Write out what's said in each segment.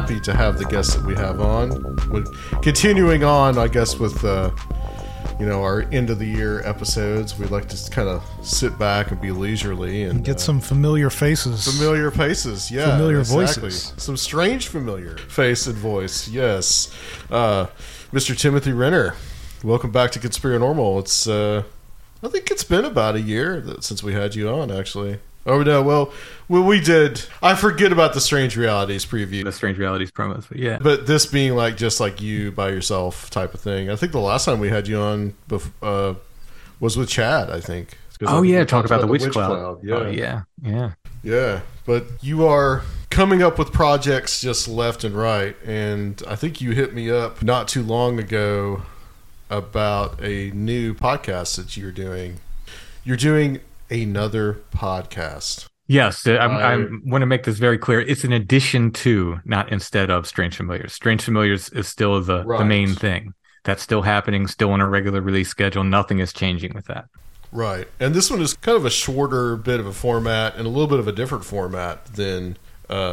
happy to have the guests that we have on. Continuing on, I guess, with our end of the year episodes, we like to kind of sit back and be leisurely and get some familiar faces. Familiar faces, yeah. Familiar voices. Some strange familiar face and voice, yes. Mr. Timothy Renner, welcome back to Conspiranormal. It's I think it's been about a year since we had you on, actually. Oh, no, well, we did. I forget about the Strange Realities preview. The Strange Realities promos, but yeah. But this being just you by yourself type of thing. I think the last time we had you on was with Chad, I think. Oh, yeah, talk about the Witch Cloud. Yeah. Oh, yeah, yeah. Yeah, but you are coming up with projects just left and right, and I think you hit me up not too long ago about a new podcast that you're doing. You're doing another podcast. Yes, I want to make this very clear. It's an addition to, not instead of, Strange Familiars. Strange Familiars is still the main thing. That's still happening, still on a regular release schedule. Nothing is changing with that. Right. And this one is kind of a shorter bit of a format and a little bit of a different format than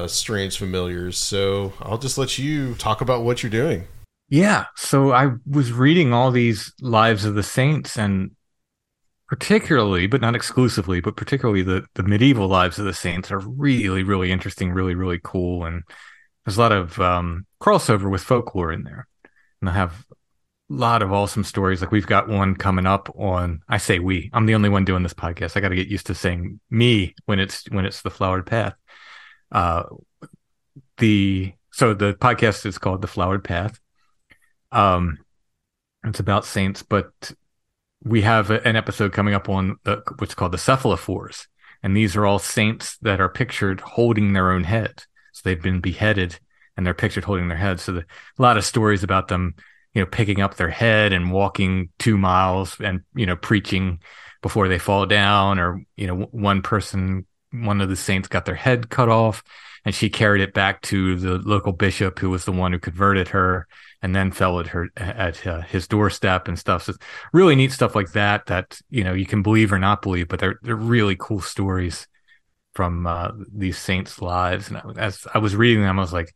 Strange Familiars. So I'll just let you talk about what you're doing. Yeah. So I was reading all these Lives of the Saints, and particularly, but not exclusively, but particularly the medieval Lives of the Saints are really, really interesting, really, really cool. And there's a lot of crossover with folklore in there. And I have a lot of awesome stories. Like, we've got one coming up on, I say we, I'm the only one doing this podcast. I got to get used to saying me when it's The Flowered Path. So the podcast is called The Flowered Path. It's about saints, but we have an episode coming up on what's called the cephalophores. And these are all saints that are pictured holding their own head. So they've been beheaded and they're pictured holding their head. So a lot of stories about them, picking up their head and walking 2 miles and, preaching before they fall down. Or, one of the saints got their head cut off and she carried it back to the local bishop, who was the one who converted her, and then fell at his doorstep and stuff. So really neat stuff like that, you can believe or not believe, but they're really cool stories from these saints' lives. And as I was reading them, I was like,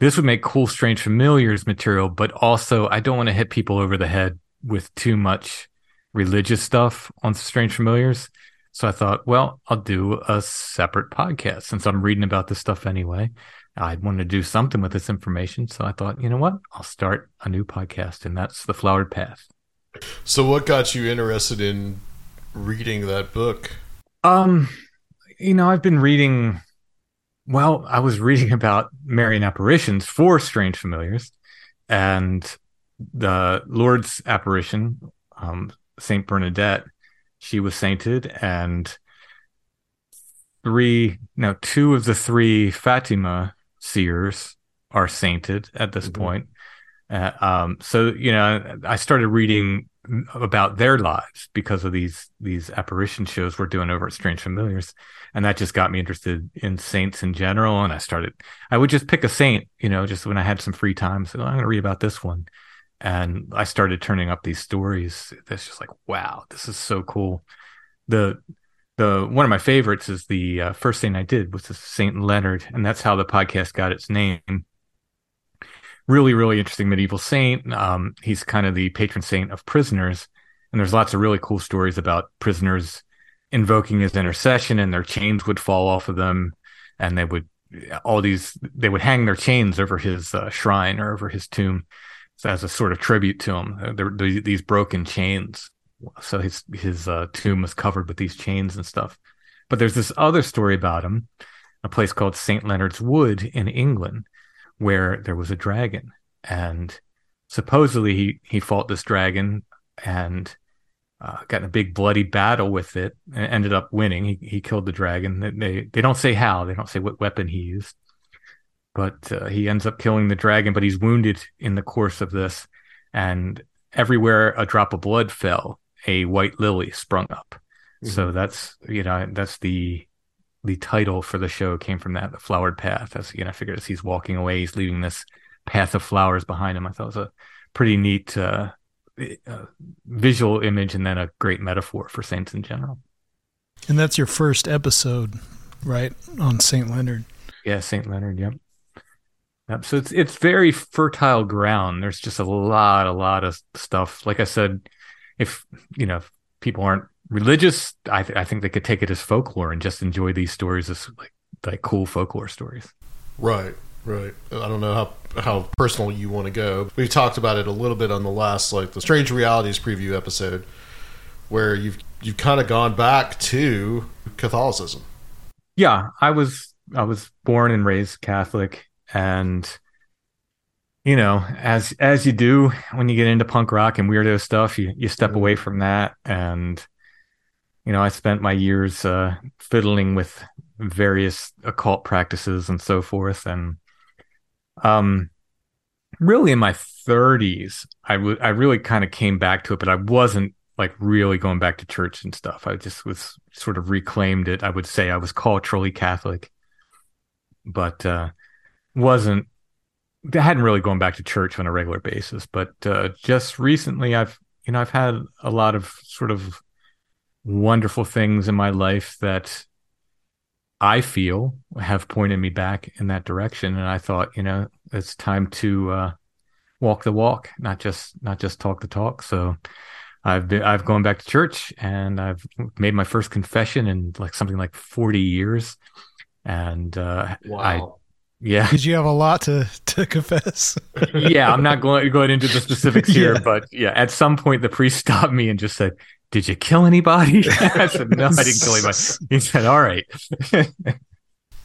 this would make cool Strange Familiars material, but also I don't want to hit people over the head with too much religious stuff on Strange Familiars. So I thought, well, I'll do a separate podcast. Since I'm reading about this stuff anyway, I'd want to do something with this information. So I thought, you know what? I'll start a new podcast, and that's The Flowered Path. So what got you interested in reading that book? I've been reading... Well, I was reading about Marian apparitions for Strange Familiars, and the Lord's apparition, Saint Bernadette, she was sainted, and two of the three Fatima Seers are sainted at this point. I started reading about their lives because of these apparition shows we're doing over at Strange Familiars, and that just got me interested in saints in general. And I would just pick a saint, just when I had some free time. So I'm going to read about this one. And I started turning up these stories. That's just like, wow, this is so cool. The one of my favorites is the first thing I did was Saint Leonard, and that's how the podcast got its name. Really, really interesting medieval saint. He's kind of the patron saint of prisoners, and there's lots of really cool stories about prisoners invoking his intercession, and their chains would fall off of them, and they would hang their chains over his shrine or over his tomb. As a sort of tribute to him. There were these broken chains. So his tomb was covered with these chains and stuff. But there's this other story about him, a place called Saint Leonard's Wood in England, where there was a dragon. And supposedly he fought this dragon and got in a big bloody battle with it and ended up winning. He killed the dragon. They don't say how. They don't say what weapon he used. But he ends up killing the dragon, but he's wounded in the course of this. And everywhere a drop of blood fell, a white lily sprung up. Mm-hmm. So that's the title for the show came from that, The Flowered Path. As I figured, as he's walking away, he's leaving this path of flowers behind him. I thought it was a pretty neat visual image, and then a great metaphor for saints in general. And that's your first episode, right, on St. Leonard? Yeah, St. Leonard, yep. So it's very fertile ground. There's just a lot of stuff. Like I said, if if people aren't religious, I think they could take it as folklore and just enjoy these stories as like cool folklore stories. Right. I don't know how personal you want to go. We've talked about it a little bit on the last, the Strange Realities preview episode, where you've kind of gone back to Catholicism. Yeah, I was born and raised Catholic, and as you do when you get into punk rock and weirdo stuff, you step away from that, and I spent my years fiddling with various occult practices and so forth, and really in my 30s I really kind of came back to it, but I wasn't really going back to church and stuff. I just was sort of reclaimed it. I would say I was culturally Catholic, but I hadn't really gone back to church on a regular basis. But just recently I've had a lot of sort of wonderful things in my life that I feel have pointed me back in that direction. And I thought, it's time to walk the walk, not just talk the talk. So I've gone back to church, and I've made my first confession in something like 40 years. And wow. Because you have a lot to confess. Yeah, I'm not going into the specifics here, but yeah, at some point the priest stopped me and just said, "Did you kill anybody?" I said, "No, I didn't kill anybody." He said, "All right."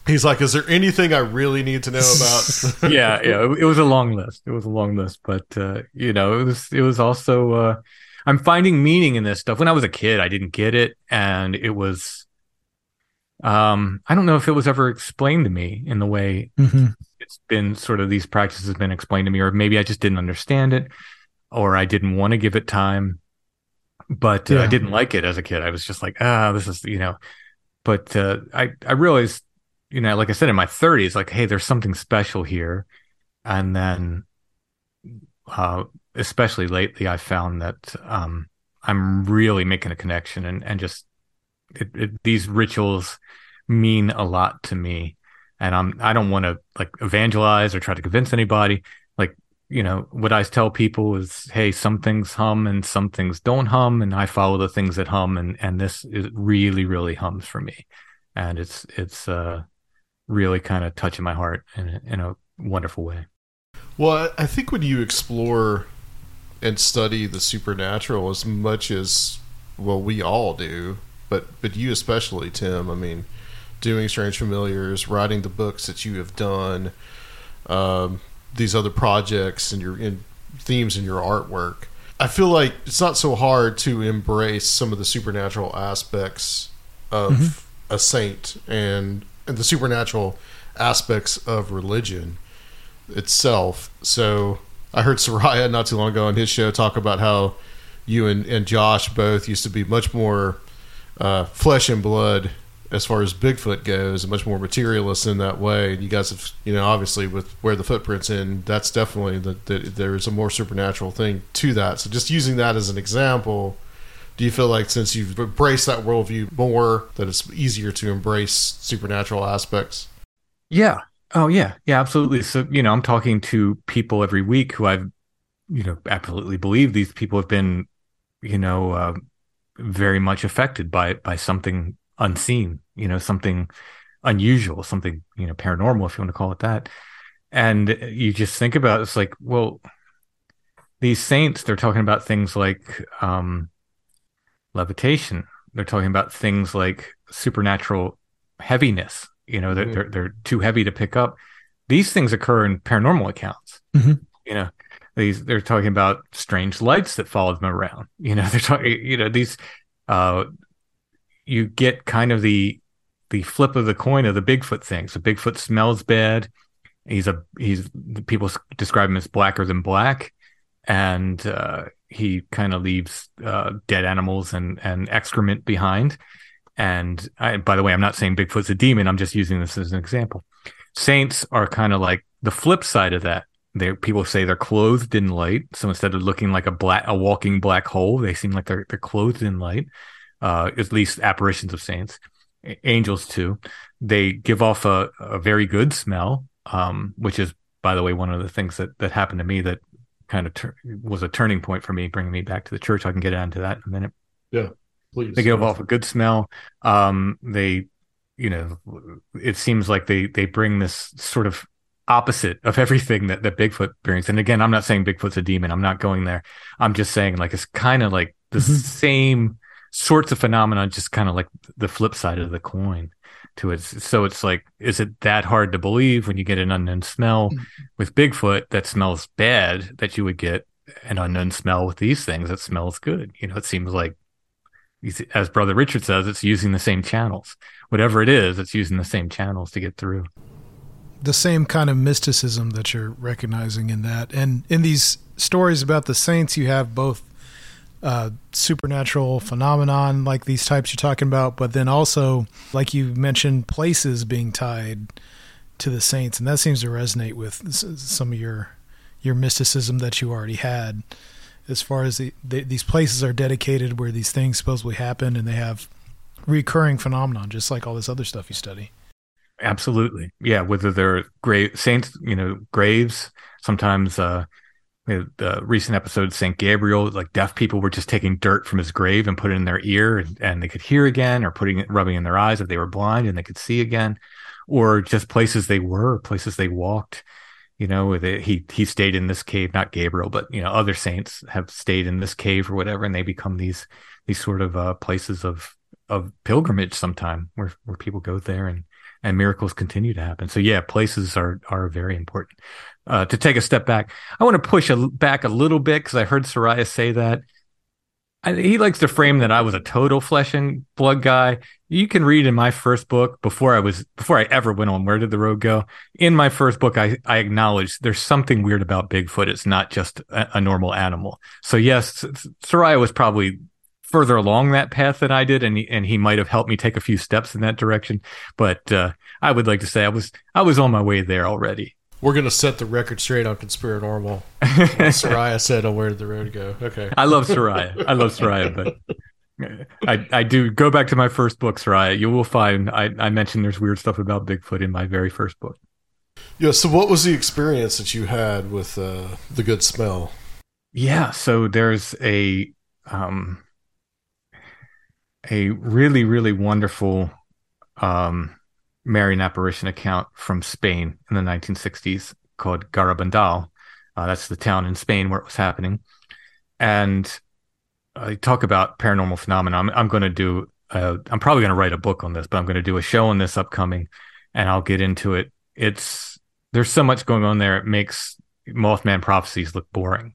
He's like, "Is there anything I really need to know about?" Yeah. It was a long list. But it was also I'm finding meaning in this stuff. When I was a kid, I didn't get it, and it was I don't know if it was ever explained to me in the way it's been sort of these practices have been explained to me, or maybe I just didn't understand it, or I didn't want to give it time. But I didn't like it as a kid. I was just like, this is, But I realized, like I said, in my 30s, hey, there's something special here. And then, especially lately, I found that I'm really making a connection, and just these rituals mean a lot to me. And I don't want to evangelize or try to convince anybody. What I tell people is, hey, some things hum and some things don't hum, and I follow the things that hum, and this is really, really hums for me, and it's really kind of touching my heart in a wonderful way. Well, I think when you explore and study the supernatural as much as we all do, but you especially, Tim. I mean, doing Strange Familiars, writing the books that you have done. These other projects and your themes in your artwork, I feel like it's not so hard to embrace some of the supernatural aspects of a saint and the supernatural aspects of religion itself. So I heard Soraya not too long ago on his show talk about how you and Josh both used to be much more flesh and blood as far as Bigfoot goes, and much more materialist in that way. You guys have, obviously with Where the Footprints In, that's definitely that there is a more supernatural thing to that. So just using that as an example, do you feel like since you've embraced that worldview more, that it's easier to embrace supernatural aspects? Yeah. Oh yeah. Yeah, absolutely. So, I'm talking to people every week who I've, absolutely believe these people have been, very much affected by something unseen, something unusual, something paranormal, if you want to call it that. And you just think about it, it's these saints, they're talking about things like levitation, they're talking about things like supernatural heaviness, they're too heavy to pick up. These things occur in paranormal accounts. They're talking about strange lights that follow them around, they're talking, these you get kind of the flip of the coin of the Bigfoot thing. So Bigfoot smells bad. He's people describe him as blacker than black, and he kind of leaves dead animals and excrement behind. And by the way, I'm not saying Bigfoot's a demon. I'm just using this as an example. Saints are kind of like the flip side of that. People say they're clothed in light. So instead of looking like a walking black hole, they seem like they're clothed in light. At least apparitions of saints, angels too. They give off a very good smell, which is by the way, one of the things that happened to me that kind of was a turning point for me, bringing me back to the church. I can get onto that in a minute. Yeah, please. They give off a good smell. They, you know, it seems like they bring this sort of opposite of everything that Bigfoot brings. And again, I'm not saying Bigfoot's a demon. I'm not going there. I'm just saying, like, it's kind of like the same sorts of phenomena, just kind of like the flip side of the coin to it. So it's like, is it that hard to believe when you get an unknown smell with Bigfoot that smells bad that you would get an unknown smell with these things that smells good? You know, it seems like, as Brother Richard says, it's using the same channels. Whatever it is, it's using the same channels to get through. The same kind of mysticism that you're recognizing in that. And in these stories about the saints, you have both supernatural phenomenon like these types you're talking about, but then also, like you mentioned, places being tied to the saints. And that seems to resonate with some of your mysticism that you already had, as far as these places are dedicated where these things supposedly happen, and they have recurring phenomenon, just like all this other stuff you study. Absolutely. Yeah. Whether they're saints, you know, graves, sometimes, the recent episode, Saint Gabriel, like deaf people were just taking dirt from his grave and put it in their ear, and they could hear again, or putting it, rubbing in their eyes if they were blind and they could see again, or just places they walked. You know, he stayed in this cave, not Gabriel, but, you know, other saints have stayed in this cave or whatever, and they become these sort of places of pilgrimage sometime where people go there and miracles continue to happen. So yeah, places are very important. To take a step back, I want to push back a little bit, because I heard Soraya say that. He likes to frame that I was a total flesh and blood guy. You can read in my first book, before I ever went on Where Did the Road Go? In my first book, I acknowledge there's something weird about Bigfoot. It's not just a normal animal. So yes, Soraya was probably further along that path than I did, and he might have helped me take a few steps in that direction. But I would like to say I was on my way there already. We're going to set the record straight on Conspiranormal. Soraya said on Where Did the Road Go? Okay. I love Soraya, but I do go back to my first book, Soraya. You will find I mentioned there's weird stuff about Bigfoot in my very first book. Yeah, so what was the experience that you had with the good smell? Yeah, so there's a really, really wonderful Marian apparition account from Spain in the 1960s called Garabandal. That's the town in Spain where it was happening. And I talk about paranormal phenomena. I'm probably going to write a book on this, but I'm going to do a show on this upcoming, and I'll get into it. There's so much going on there. It makes Mothman prophecies look boring.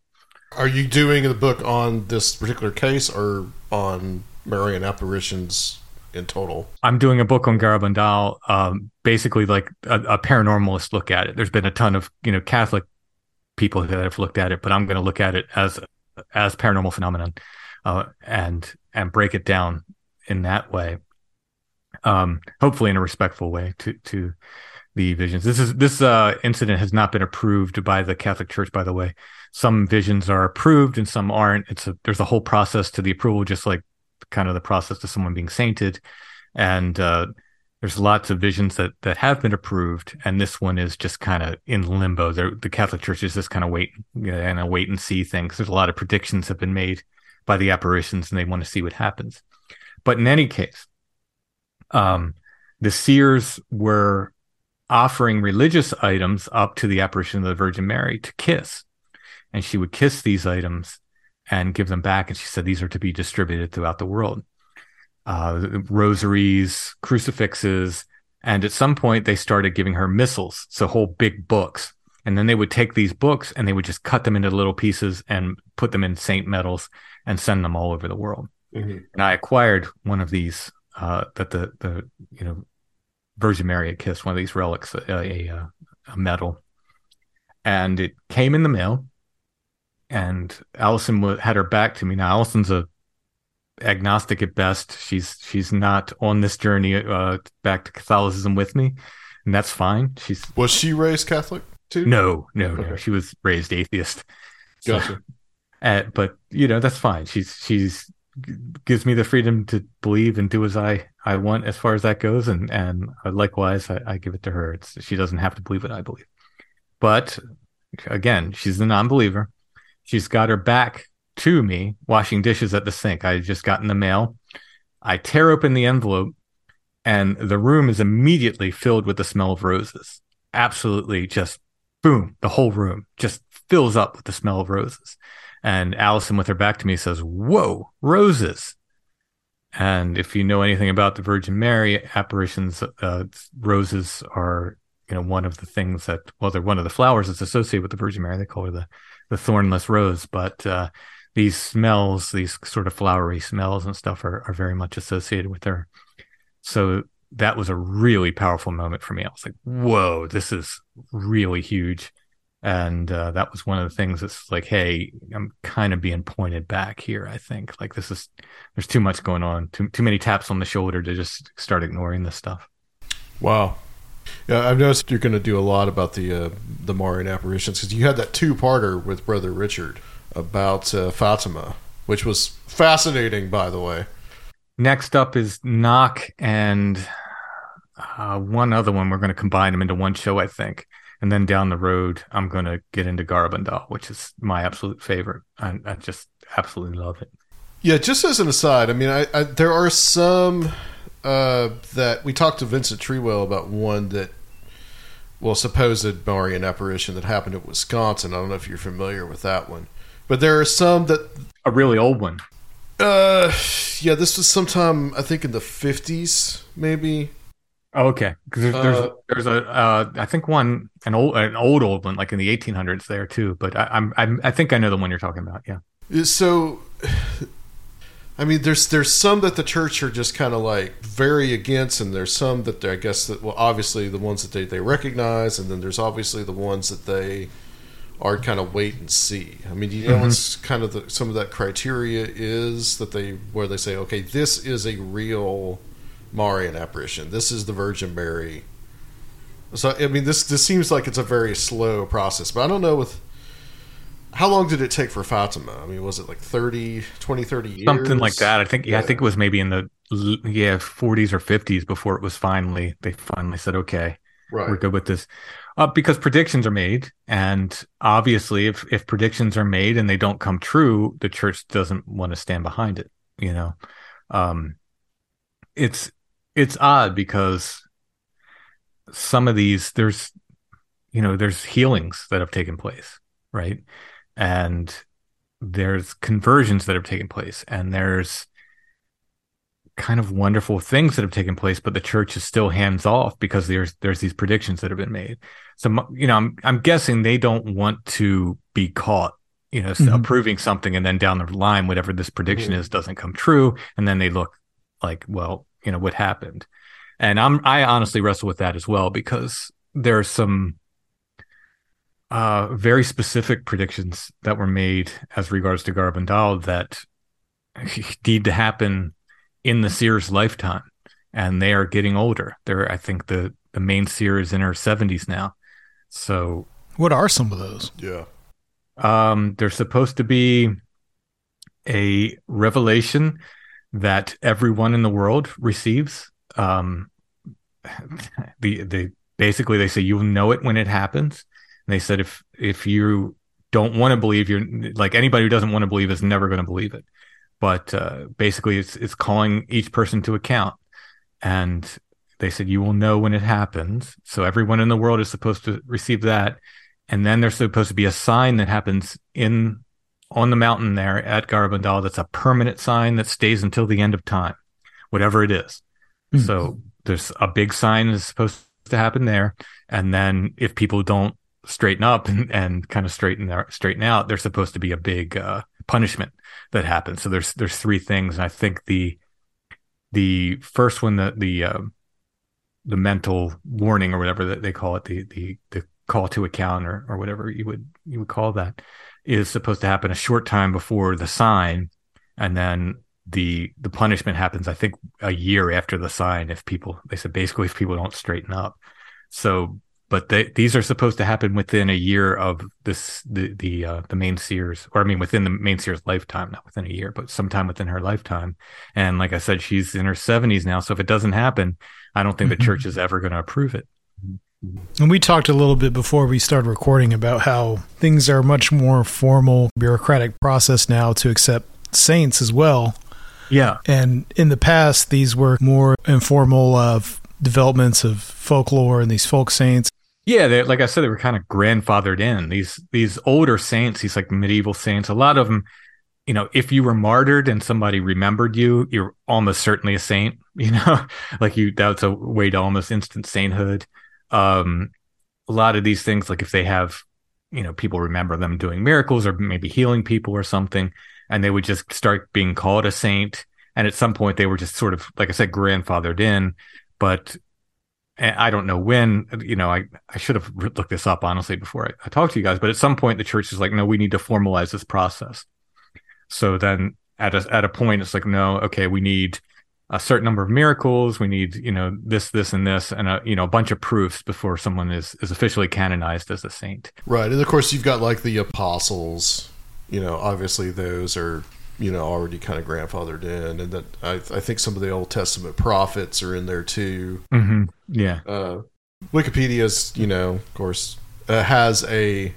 Are you doing the book on this particular case or on Marian apparitions in total? I'm doing a book on Garabandal, basically like a paranormalist look at it. There's been a ton of, you know, Catholic people that have looked at it, but I'm going to look at it as paranormal phenomenon, and break it down in that way. Hopefully in a respectful way to the visions. This incident has not been approved by the Catholic Church, by the way. Some visions are approved and some aren't. There's a whole process to the approval, just like kind of the process to someone being sainted, and there's lots of visions that have been approved, and this one is just kind of in limbo. The Catholic Church is just kind of wait and see thing, because there's a lot of predictions have been made by the apparitions, and they want to see what happens. But in any case, the seers were offering religious items up to the apparition of the Virgin Mary to kiss, and she would kiss these items and give them back. And she said, these are to be distributed throughout the world. Rosaries, crucifixes. And at some point they started giving her missals. So whole big books. And then they would take these books and they would just cut them into little pieces and put them in saint medals and send them all over the world. Mm-hmm. And I acquired one of these, that the you know, Virgin Mary had kissed, one of these relics, a medal. And it came in the mail. And Allison had her back to me. Now, Allison's a agnostic at best. She's not on this journey back to Catholicism with me, and that's fine. Was she raised Catholic too? No. She was raised atheist. Gotcha. So, but you know, that's fine. She's gives me the freedom to believe and do as I want as far as that goes, and likewise I give it to her. She doesn't have to believe what I believe. But again, she's a non-believer. She's got her back to me washing dishes at the sink. I just got in the mail. I tear open the envelope, and the room is immediately filled with the smell of roses. Absolutely just boom, the whole room just fills up with the smell of roses. And Allison, with her back to me, says, "Whoa, roses." And if you know anything about the Virgin Mary apparitions, roses are, you know, one of the things that, well, they're one of the flowers that's associated with the Virgin Mary. They call her the thornless rose. But these smells, these sort of flowery smells and stuff are very much associated with her. So that was a really powerful moment for me. I was like, whoa, this is really huge. And that was one of the things that's like, hey, I'm kind of being pointed back here, I think. Like, this is, there's too much going on, too many taps on the shoulder to just start ignoring this stuff. Wow. Yeah, I've noticed you're going to do a lot about the Marian apparitions, because you had that two-parter with Brother Richard about Fatima, which was fascinating, by the way. Next up is Nock and one other one. We're going to combine them into one show, I think. And then down the road, I'm going to get into Garabandal, which is my absolute favorite. I just absolutely love it. Yeah, just as an aside, I mean, I there are some that we talked to Vincent Treewell about one that, well, supposed Marian apparition that happened at Wisconsin. I don't know if you're familiar with that one. But there are some that... A really old one. Yeah, this was sometime, I think, in the 50s, maybe. Oh, okay, because there's I think one an old one like in the 1800s there too, but I think I know the one you're talking about. Yeah. So, I mean, there's some that the church are just kind of like very against, and there's some that I guess that, well, obviously the ones that they recognize, and then there's obviously the ones that they are kind of wait and see. I mean, you know, what's kind of some of that criteria is that they say, okay, this is a real Marian apparition. This is the Virgin Mary. So, I mean, this seems like it's a very slow process, but I don't know how long did it take for Fatima? I mean, was it like 30 years? Something like that. I think, yeah, I think it was maybe in the 40s or 50s before it was they finally said, okay, right, we're good with this. Because predictions are made, and obviously if predictions are made and they don't come true, the church doesn't want to stand behind it, you know? It's odd because some of these, there's healings that have taken place, right? And there's conversions that have taken place, and there's kind of wonderful things that have taken place, but the church is still hands off because there's these predictions that have been made. So, you know, I'm guessing they don't want to be caught, you know, approving something, and then down the line, whatever this prediction is doesn't come true, and then they look like, well, you know, what happened? And I honestly wrestle with that as well, because there are some very specific predictions that were made as regards to Garabandal that need to happen in the seer's lifetime, and they are getting older. I think the main seer is in her 70s now. So what are some of those? Yeah. There's supposed to be a revelation that everyone in the world receives. Basically they say you'll know it when it happens. And they said if you don't want to believe, you're like, anybody who doesn't want to believe is never going to believe it. But basically it's calling each person to account. And they said you will know when it happens. So everyone in the world is supposed to receive that. And then there's supposed to be a sign that happens on the mountain there at Garabandal, that's a permanent sign that stays until the end of time, whatever it is. Mm-hmm. So there's a big sign that's supposed to happen there, and then if people don't straighten up and kind of straighten out, there's supposed to be a big punishment that happens. So there's three things, and I think the first one, the mental warning or whatever that they call it, the call to account or whatever you would call that, is supposed to happen a short time before the sign, and then the punishment happens, I think, a year after the sign if people don't straighten up. So, but these are supposed to happen within a year of this, the main seer's, or I mean within the main seer's lifetime, not within a year, but sometime within her lifetime. And like I said, she's in her 70s now, so if it doesn't happen, I don't think the church is ever going to approve it. And we talked a little bit before we started recording about how things are much more formal, bureaucratic process now to accept saints as well. Yeah. And in the past, these were more informal developments of folklore and these folk saints. Yeah, like I said, they were kind of grandfathered in. These older saints, these like medieval saints, a lot of them, you know, if you were martyred and somebody remembered you, you're almost certainly a saint, you know, like that's a way to almost instant sainthood. A lot of these things, like if they have, you know, people remember them doing miracles or maybe healing people or something, and they would just start being called a saint. And at some point they were just sort of, like I said, grandfathered in, but I don't know when, you know, I should have looked this up honestly before I talked to you guys, but at some point the church is like, no, we need to formalize this process. So then at a point it's like, no, okay, we need a certain number of miracles. We need, you know, this, and this, and a bunch of proofs before someone is officially canonized as a saint. Right. And of course you've got like the apostles, you know, obviously those are, you know, already kind of grandfathered in. And that I think some of the Old Testament prophets are in there too. Mm-hmm. Yeah. Wikipedia's, you know, of course has a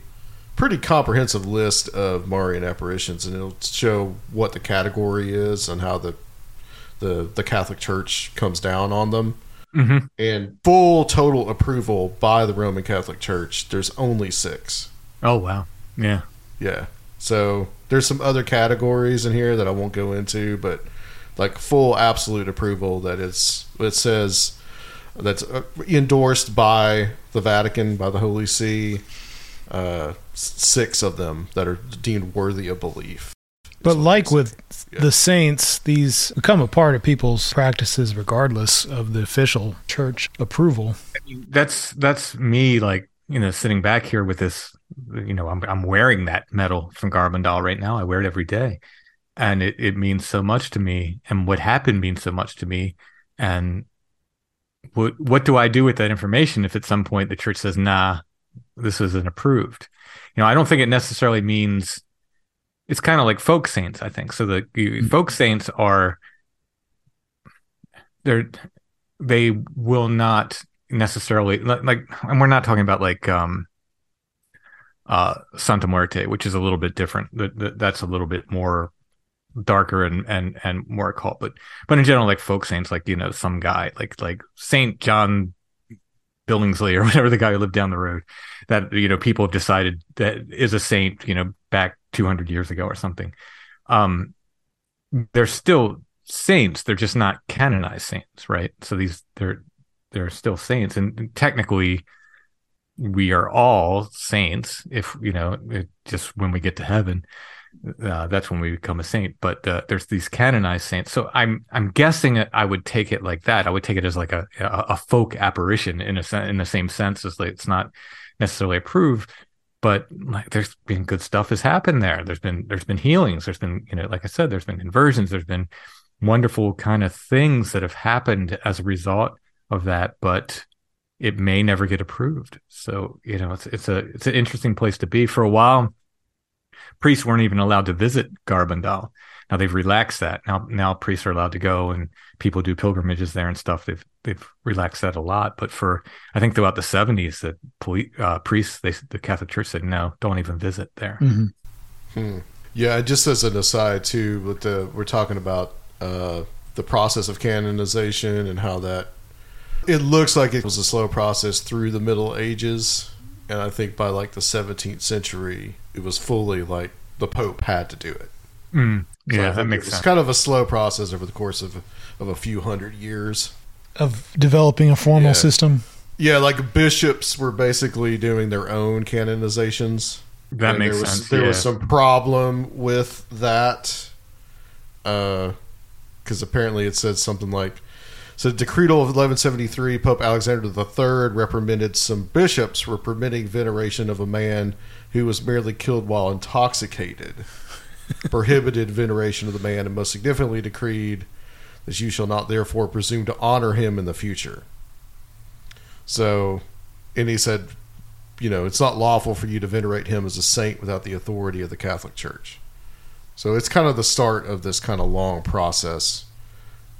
pretty comprehensive list of Marian apparitions, and it'll show what the category is and how the Catholic Church comes down on them. Mm-hmm. And full total approval by the Roman Catholic Church, there's only 6. Oh, wow. Yeah. Yeah. So there's some other categories in here that I won't go into, but like full absolute approval that it says that's endorsed by the Vatican, by the Holy See, 6 of them that are deemed worthy of belief. But like with the saints, these become a part of people's practices regardless of the official church approval. I mean, that's me, like, you know, sitting back here with this, you know, I'm wearing that medal from Garabandal right now. I wear it every day. And it means so much to me. And what happened means so much to me. And what do I do with that information if at some point the church says, nah, this isn't approved? You know, I don't think it necessarily means... It's kind of like folk saints, I think. So the folk saints are, they will not necessarily like, and we're not talking about like Santa Muerte, which is a little bit different. That's a little bit more darker and more occult. But in general, like folk saints, like, you know, some guy like Saint John Billingsley or whatever, the guy who lived down the road, that, you know, people have decided that is a saint, you know, back 200 years ago or something. They're still saints, they're just not canonized saints, right? So they're still saints, and technically we are all saints, if, you know, it just, when we get to heaven, that's when we become a saint. But there's these canonized saints, so I'm guessing I would take it like that. I would take it as like a folk apparition in the same sense as, like, it's not necessarily approved, but like there's been good stuff has happened there. There's been healings. There's been, you know, like I said, there's been conversions. There's been wonderful kind of things that have happened as a result of that, but it may never get approved. So, you know, it's an interesting place to be. For a while, priests weren't even allowed to visit Garabandal. Now they've relaxed that. Now priests are allowed to go, and people do pilgrimages there and stuff. They've relaxed that a lot. But for, I think throughout the 70s, the priests, the Catholic Church said, no, don't even visit there. Mm-hmm. Yeah, just as an aside too, we're talking about the process of canonization and how that, it looks like it was a slow process through the Middle Ages. And I think by like the 17th century, it was fully like the Pope had to do it. Mm. Yeah, so that makes sense. It's kind of a slow process over the course of a few hundred years. Of developing a formal system? Yeah, like bishops were basically doing their own canonizations. That makes sense. There was some problem with that. Because apparently it said something like, so Decretal of 1173, Pope Alexander III reprimanded some bishops for permitting veneration of a man who was merely killed while intoxicated. Prohibited veneration of the man, and most significantly decreed that you shall not therefore presume to honor him in the future. So, and he said, you know, it's not lawful for you to venerate him as a saint without the authority of the Catholic Church. So it's kind of the start of this kind of long process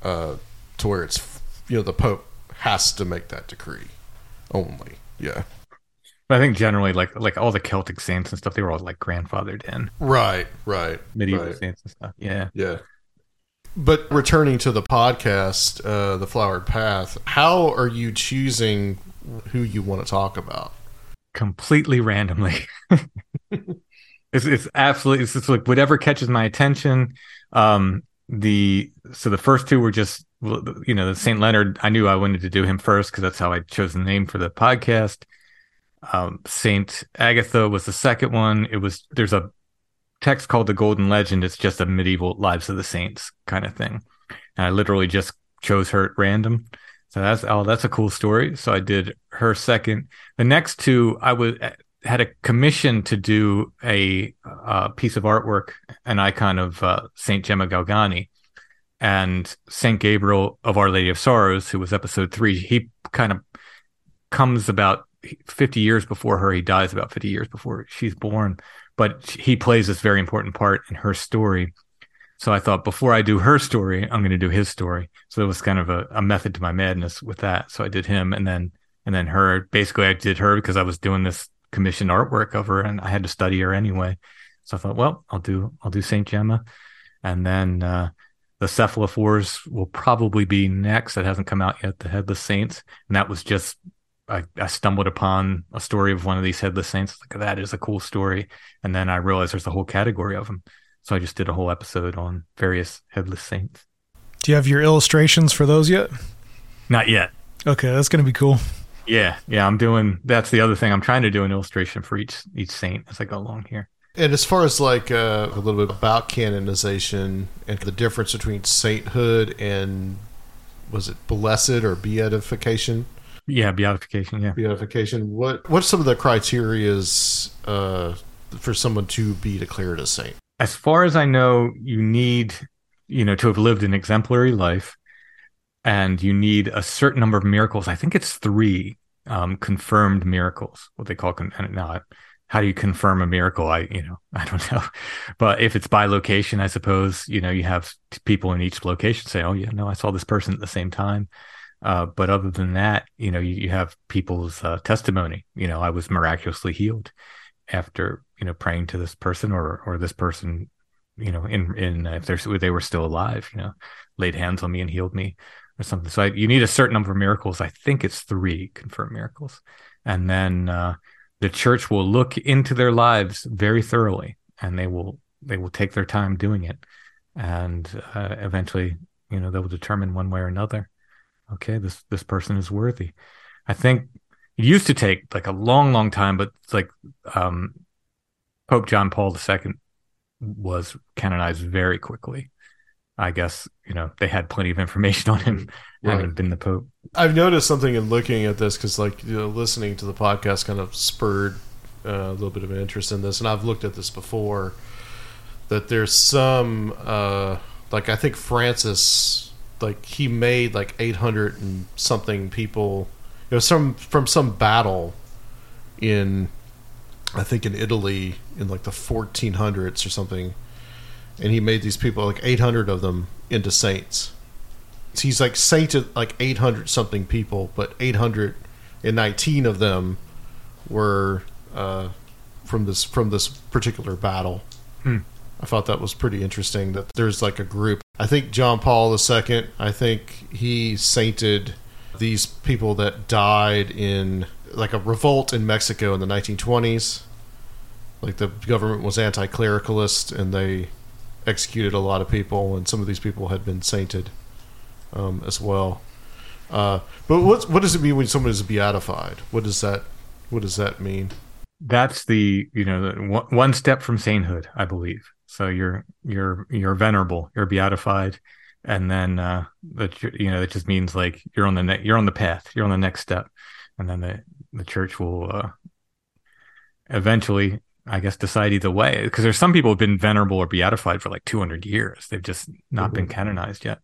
to where it's, you know, the Pope has to make that decree only. Yeah. But I think generally, like all the Celtic saints and stuff, they were all like grandfathered in. Right. Medieval saints and stuff. Yeah. But returning to the podcast, The Flowered Path, how are you choosing who you want to talk about? Completely randomly. It's absolutely, it's just like whatever catches my attention. So the first two were just, you know, the Saint Leonard. I knew I wanted to do him first because that's how I chose the name for the podcast. Saint Agatha was the second one. There's a text called The Golden Legend. It's just a medieval Lives of the Saints kind of thing. And I literally just chose her at random. So that's a cool story. So I did her second. The next two, I had a commission to do a piece of artwork, an icon of Saint Gemma Galgani, and Saint Gabriel of Our Lady of Sorrows, who was episode 3. He kind of comes about 50 years before her. He dies about 50 years before she's born, but he plays this very important part in her story. So I thought, before I do her story, I'm going to do his story. So it was kind of a method to my madness with that. So I did him and then her. Basically, I did her because I was doing this commissioned artwork of her, and I had to study her anyway. So I thought, well, I'll do Saint Gemma, and then the cephalophores will probably be next. That hasn't come out yet. The Headless Saints, and that was just I stumbled upon a story of one of these Headless Saints. Like, that is a cool story, and then I realized there's a whole category of them. So I just did a whole episode on various Headless Saints. Do you have your illustrations for those yet? Not yet. Okay, that's going to be cool. Yeah, that's the other thing. I'm trying to do an illustration for each saint as I go along here. And as far as like a little bit about canonization and the difference between sainthood and, was it blessed or beatification? Yeah, beatification, yeah. Beatification. What's some of the criterias for someone to be declared a saint? As far as I know, you need, to have lived an exemplary life. And you need a certain number of miracles. I think it's 3 confirmed miracles. What they call how do you confirm a miracle? I don't know. But if it's by location, I suppose you have people in each location say, "Oh, yeah, no, I saw this person at the same time." But other than that, you have people's testimony. I was miraculously healed after praying to this person or this person. If they were still alive, laid hands on me and healed me. Or something. So you need a certain number of miracles. I think it's 3 confirmed miracles. And then the church will look into their lives very thoroughly, and they will take their time doing it. And eventually, they will determine one way or another, okay, this person is worthy. I think it used to take like a long, long time, but it's like Pope John Paul II was canonized very quickly. I guess, they had plenty of information on him having been the Pope. I've noticed something in looking at this because, listening to the podcast kind of spurred a little bit of an interest in this. And I've looked at this before, that there's some, I think Francis, he made 800 and something people, from some battle in Italy in the 1400s or something. And he made these people, 800 of them, into saints. So he's sainted 800 something people, but 819 of them were from this particular battle. I thought that was pretty interesting that there's a group. I think John Paul II, I think he sainted these people that died in a revolt in Mexico in the 1920s. The government was anti-clericalist, and they executed a lot of people, and some of these people had been sainted as well. But what does it mean when someone is beatified? What does that mean? That's the one step from sainthood, I believe. So you're venerable, you're beatified, and then that just means you're on the path, you're on the next step, and then the church will eventually, I guess, decide either way, because there's some people who've been venerable or beatified for 200 years. They've just not been canonized yet.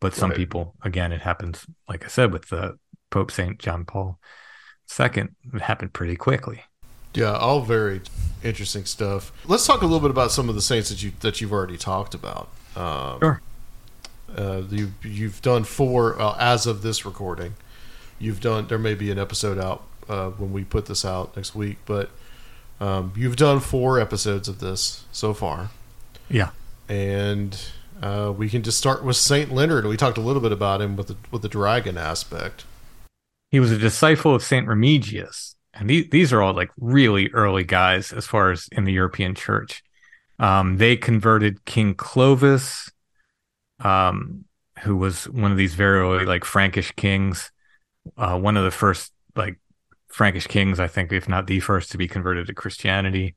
But some people, again, it happens, like I said, with the Pope St. John Paul II, it happened pretty quickly. Yeah, all very interesting stuff. Let's talk a little bit about some of the saints that you've already talked about. Sure. You've done 4 as of this recording. There may be an episode out when we put this out next week, but you've done 4 episodes of this so far. Yeah. And we can just start with Saint Leonard. We talked a little bit about him with the dragon aspect. He was a disciple of Saint Remigius. And these are all like really early guys as far as in the European church. They converted King Clovis, who was one of these very early like Frankish kings. One of the first like Frankish kings, I think, if not the first to be converted to Christianity.